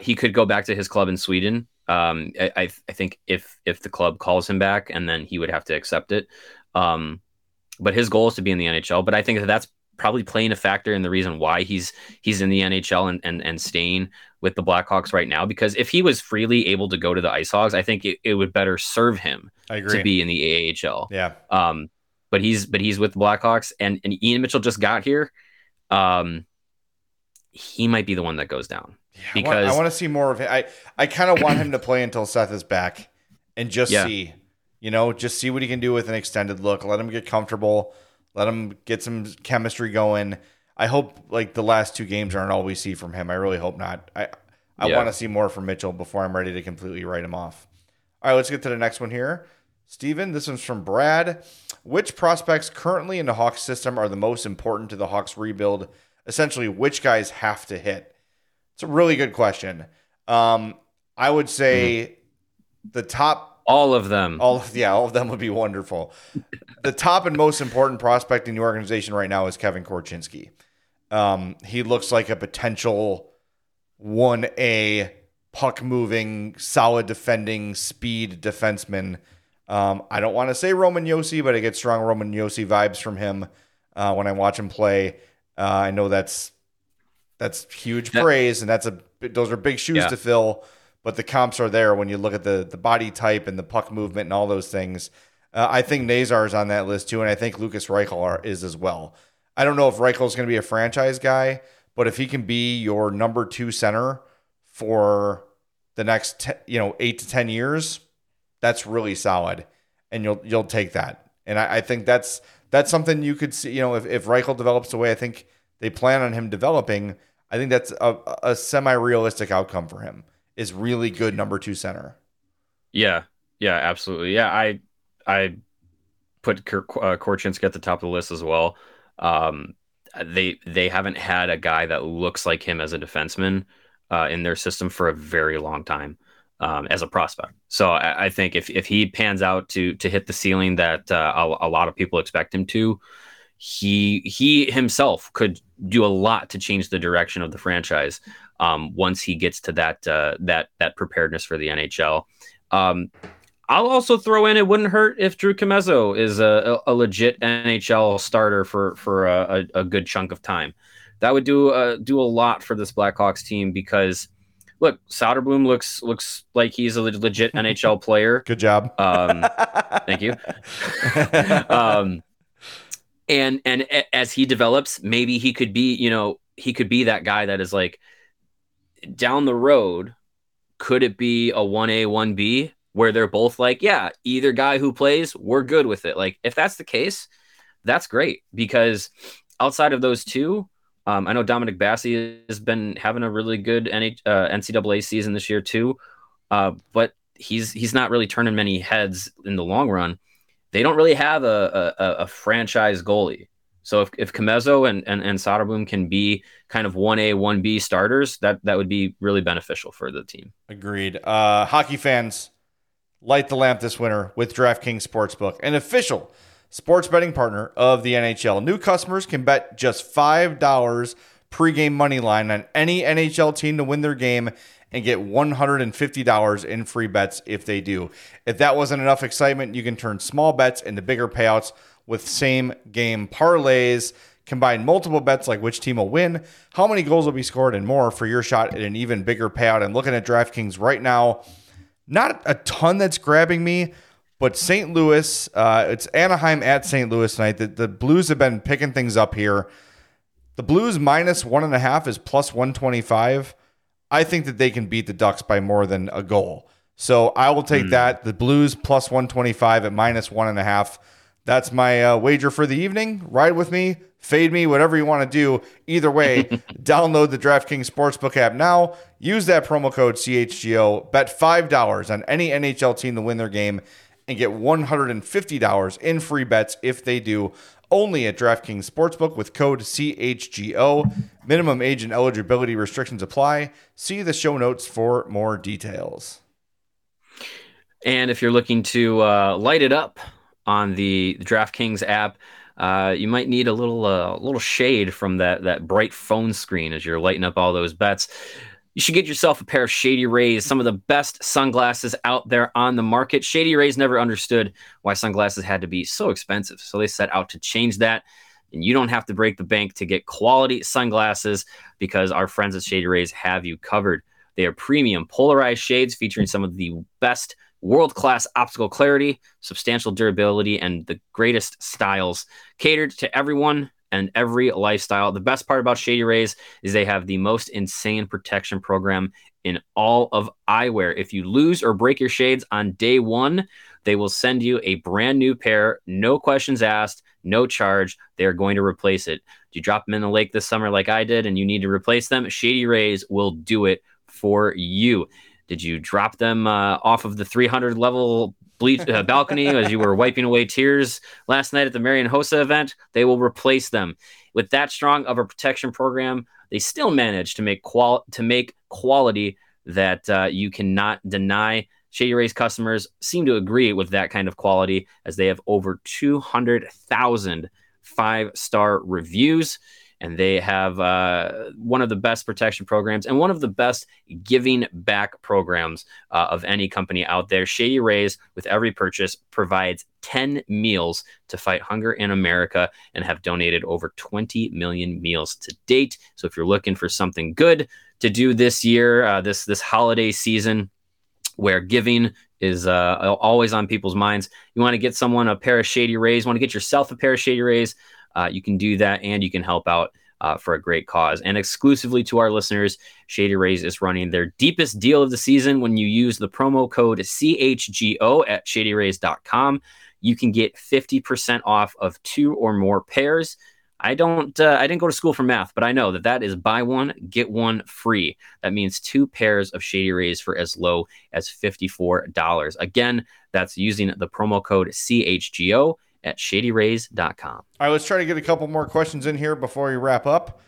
He could go back to his club in Sweden. I think if the club calls him back, and then he would have to accept it. But his goal is to be in the NHL. But I think that's probably playing a factor in the reason why he's in the NHL and staying with the Blackhawks right now, because if he was freely able to go to the Ice Hogs, I think it would better serve him to be in the AHL. Yeah. But he's with the Blackhawks, and Ian Mitchell just got here. He might be the one that goes down. Yeah, because I want to see more of him. I kind of want him to play until Seth is back and just see what he can do with an extended look. Let him get comfortable. Let him get some chemistry going. I hope the last two games aren't all we see from him. I really hope not. I want to see more from Mitchell before I'm ready to completely write him off. All right, let's get to the next one here. Steven, this one's from Brad. Which prospects currently in the Hawks system are the most important to the Hawks rebuild? Essentially, which guys have to hit? It's a really good question. I would say the top... All of them. All of them would be wonderful. The top and most important prospect in the organization right now is Kevin Korchinski. He looks like a potential 1A puck-moving, solid defending, speed defenseman. I don't want to say Roman Josi, but I get strong Roman Josi vibes from him when I watch him play. I know that's huge praise, and those are big shoes to fill, but the comps are there when you look at the body type and the puck movement and all those things. I think Nazar is on that list too, and I think Lucas Reichel is as well. I don't know if Reichel is going to be a franchise guy, but if he can be your number two center for the next 8 to 10 years, that's really solid, and you'll take that. And I think that's something you could see. If Reichel develops the way I think they plan on him developing, I think that's a semi-realistic outcome for him, is really good number two center. Yeah, absolutely. Yeah, I put Korchinski at the top of the list as well. They haven't had a guy that looks like him as a defenseman in their system for a very long time as a prospect. So I think if he pans out to hit the ceiling that a lot of people expect him to, he himself could do a lot to change the direction of the franchise once he gets to that preparedness for the NHL. I'll also throw in, it wouldn't hurt if Drew Camezzo is a legit NHL starter for a good chunk of time. That would do a lot for this Blackhawks team, because look, Söderblom looks like he's a legit NHL player. Good job. Thank you. And as he develops, maybe he could be, that guy that is like, down the road, could it be a 1A, 1B? Where they're both like, yeah, either guy who plays, we're good with it. Like, if that's the case, that's great, because outside of those two, I know Dominic Bassi has been having a really good NCAA season this year too, but he's not really turning many heads in the long run. They don't really have a franchise goalie. So if Camezzo and Söderblom can be kind of 1A, 1B starters, that would be really beneficial for the team. Agreed. Hockey fans, light the lamp this winter with DraftKings Sportsbook, an official sports betting partner of the NHL. New customers can bet just $5 pregame money line on any NHL team to win their game and get $150 in free bets if they do. If that wasn't enough excitement, you can turn small bets into bigger payouts with same-game parlays. Combine multiple bets like which team will win, how many goals will be scored, and more for your shot at an even bigger payout. And looking at DraftKings right now, not a ton that's grabbing me, but St. Louis, it's Anaheim at St. Louis tonight. The Blues have been picking things up here. The Blues minus 1.5 is plus 125. I think that they can beat the Ducks by more than a goal. So I will take that. The Blues plus 125 at minus 1.5. That's my wager for the evening. Ride with me, fade me, whatever you want to do. Either way, download the DraftKings Sportsbook app now. Use that promo code CHGO. Bet $5 on any NHL team to win their game and get $150 in free bets if they do. Only at DraftKings Sportsbook with code CHGO. Minimum age and eligibility restrictions apply. See the show notes for more details. And if you're looking to light it up on the DraftKings app, you might need a little shade from that bright phone screen as you're lighting up all those bets. You should get yourself a pair of ShadyRays, some of the best sunglasses out there on the market. ShadyRays never understood why sunglasses had to be so expensive, so they set out to change that. And you don't have to break the bank to get quality sunglasses because our friends at ShadyRays have you covered. They are premium polarized shades featuring some of the best world-class optical clarity, substantial durability, and the greatest styles, catered to everyone and every lifestyle. The best part about ShadyRays is they have the most insane protection program in all of eyewear. If you lose or break your shades on day one, they will send you a brand new pair, no questions asked, no charge. They are going to replace it. Do you drop them in the lake this summer like I did and you need to replace them? ShadyRays will do it for you. Did you drop them off of the 300 level balcony as you were wiping away tears last night at the Marián Hossa event? They will replace them. With that strong of a protection program, they still manage to make quality that you cannot deny. ShadyRays customers seem to agree with that kind of quality as they have over 200,000 five-star reviews. And they have one of the best protection programs and one of the best giving back programs of any company out there. ShadyRays, with every purchase, provides 10 meals to fight hunger in America and have donated over 20 million meals to date. So if you're looking for something good to do this year, this holiday season where giving is always on people's minds, you want to get someone a pair of ShadyRays, want to get yourself a pair of ShadyRays, you can do that, and you can help out for a great cause. And exclusively to our listeners, ShadyRays is running their deepest deal of the season. When you use the promo code CHGO at ShadyRays.com, you can get 50% off of two or more pairs. I didn't go to school for math, but I know that is buy one, get one free. That means two pairs of ShadyRays for as low as $54. Again, that's using the promo code CHGO at ShadyRays.com. All right, let's try to get a couple more questions in here before we wrap up.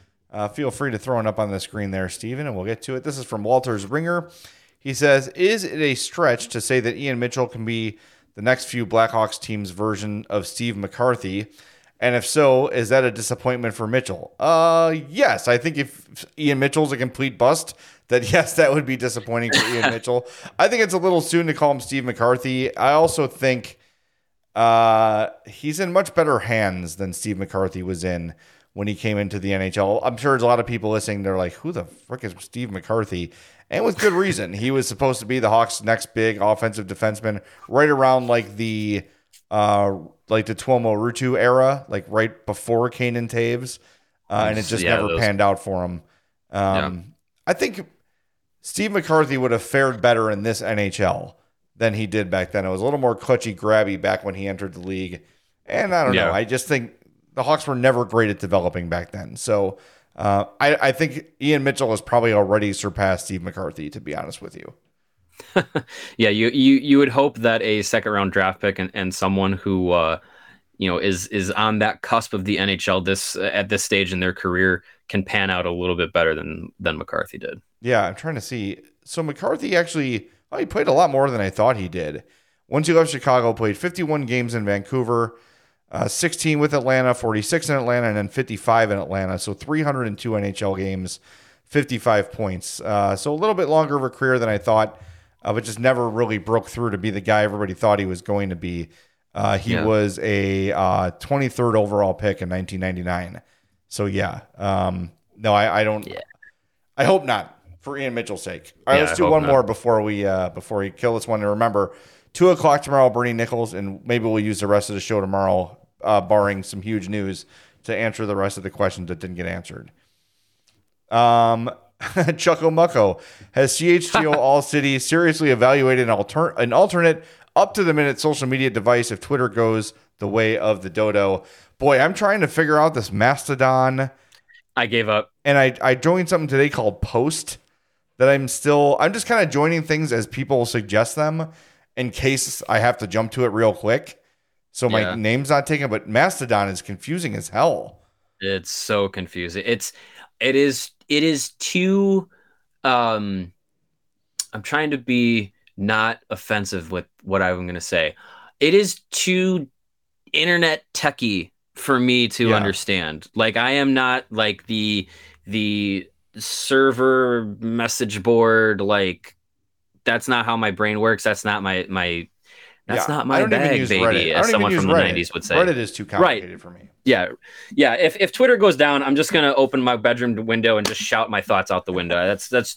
Feel free to throw it up on the screen there, Steven, and we'll get to it. This is from Walter's Ringer. He says, is it a stretch to say that Ian Mitchell can be the next few Blackhawks team's version of Steve McCarthy? And if so, is that a disappointment for Mitchell? Yes, I think if Ian Mitchell's a complete bust, that would be disappointing for Ian Mitchell. I think it's a little soon to call him Steve McCarthy. I also think he's in much better hands than Steve McCarthy was in when he came into the NHL. I'm sure there's a lot of people listening. They're like, who the frick is Steve McCarthy? And with good reason. He was supposed to be the Hawks' next big offensive defenseman right around like the Tuomo Rutu era, like right before Kane and Taves. And it just never panned out for him. I think Steve McCarthy would have fared better in this NHL than he did back then. It was a little more clutchy, grabby back when he entered the league. And I don't know. I just think the Hawks were never great at developing back then. So I think Ian Mitchell has probably already surpassed Steve McCarthy, to be honest with you. You would hope that a second round draft pick and someone who is on that cusp of the NHL at this stage in their career can pan out a little bit better than McCarthy did. Yeah, I'm trying to see. So McCarthy actually... Oh, he played a lot more than I thought he did. Once he left Chicago, played 51 games in Vancouver, 16 with Atlanta, 46 in Atlanta, and then 55 in Atlanta. So 302 NHL games, 55 points. So a little bit longer of a career than I thought, but just never really broke through to be the guy everybody thought he was going to be. He was a 23rd overall pick in 1999. So yeah, no, I don't. Yeah. I hope not for Ian Mitchell's sake. All right, let's do one more before we kill this one. And remember, 2:00 tomorrow, Bernie Nichols, and maybe we'll use the rest of the show tomorrow, barring some huge news, to answer the rest of the questions that didn't get answered. Chucko Mucko, has CHGO All City seriously evaluated an alternate up-to-the-minute social media device if Twitter goes the way of the dodo? Boy, I'm trying to figure out this Mastodon. I gave up. And I joined something today called Post that I'm just kind of joining things as people suggest them in case I have to jump to it real quick. So my name's not taken, but Mastodon is confusing as hell. It's so confusing. It is too, I'm trying to be not offensive with what I'm going to say. It is too internet techie for me to understand. Like, I am not like the server message board. Like, that's not how my brain works. That's not my not my bag, baby, as someone from the Reddit. 90s would say. Reddit is too complicated for me. Yeah. If Twitter goes down, I'm just gonna open my bedroom window and just shout my thoughts out the window. That's just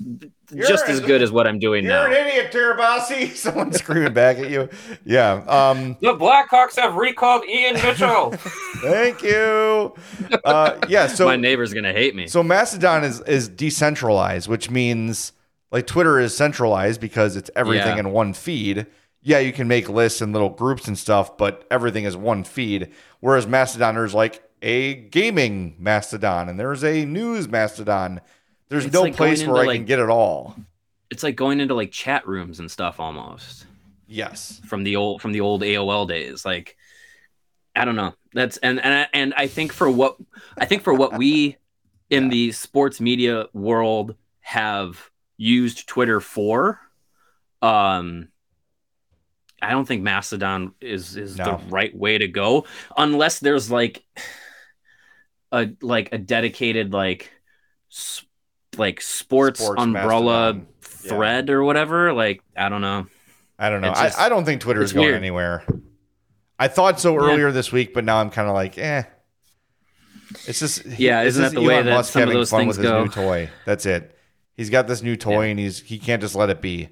as good as what I'm doing now. You're an idiot, Tirabassi. Someone's screaming back at you. Yeah. The Blackhawks have recalled Ian Mitchell. Thank you. So my neighbor's gonna hate me. So Mastodon is decentralized, which means like Twitter is centralized because it's everything in one feed. Yeah, you can make lists and little groups and stuff, but everything is one feed. Whereas Mastodon, there's like a gaming Mastodon and there's a news Mastodon. There's no place where I can get it all. It's like going into like chat rooms and stuff almost. Yes. From the old AOL days. Like, I don't know. That's and I think for what we in the sports media world have used Twitter for, I don't think Mastodon is the right way to go unless there's like a dedicated like sports umbrella Mastodon thread or whatever. Like, I don't know. Just, I don't think Twitter is going anywhere. I thought so earlier this week, but now I'm kind of like, eh. It's just isn't that the way that some of those things go? His new toy. That's it. He's got this new toy and he can't just let it be.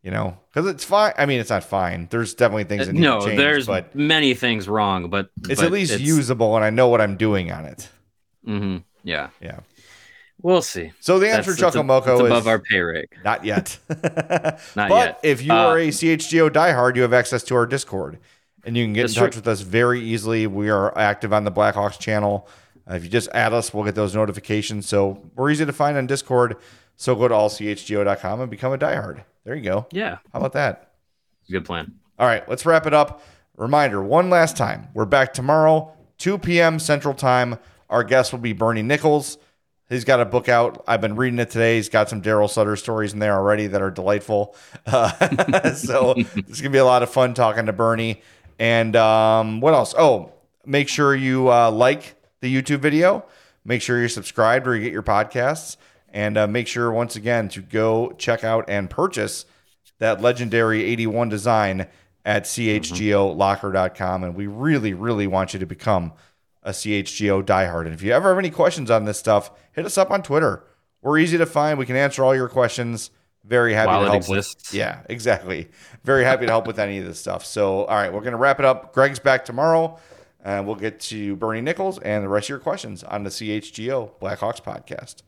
You know, because it's fine. I mean, it's not fine. There's definitely things that need to change. No, there's many things wrong, but it's at least usable, and I know what I'm doing on it. Mm-hmm. Yeah. We'll see. So the answer, Chuckle Moco, is above our pay rate. Not yet. But if you are a CHGO diehard, you have access to our Discord, and you can get in touch with us very easily. We are active on the Blackhawks channel. If you just add us, we'll get those notifications. So we're easy to find on Discord. So go to allchgo.com and become a diehard. There you go. Yeah. How about that? Good plan. All right, let's wrap it up. Reminder, one last time. We're back tomorrow, 2 p.m. Central Time. Our guest will be Bernie Nichols. He's got a book out. I've been reading it today. He's got some Daryl Sutter stories in there already that are delightful. So it's going to be a lot of fun talking to Bernie. And what else? Oh, make sure you like the YouTube video. Make sure you're subscribed where you get your podcasts. And make sure, once again, to go check out and purchase that legendary 81 design at chgolocker.com. And we really, really want you to become a CHGO diehard. And if you ever have any questions on this stuff, hit us up on Twitter. We're easy to find. We can answer all your questions. Very happy to help. Yeah, exactly. Very happy to help with any of this stuff. So, all right, we're going to wrap it up. Greg's back tomorrow. We'll get to Bernie Nichols and the rest of your questions on the CHGO Blackhawks podcast.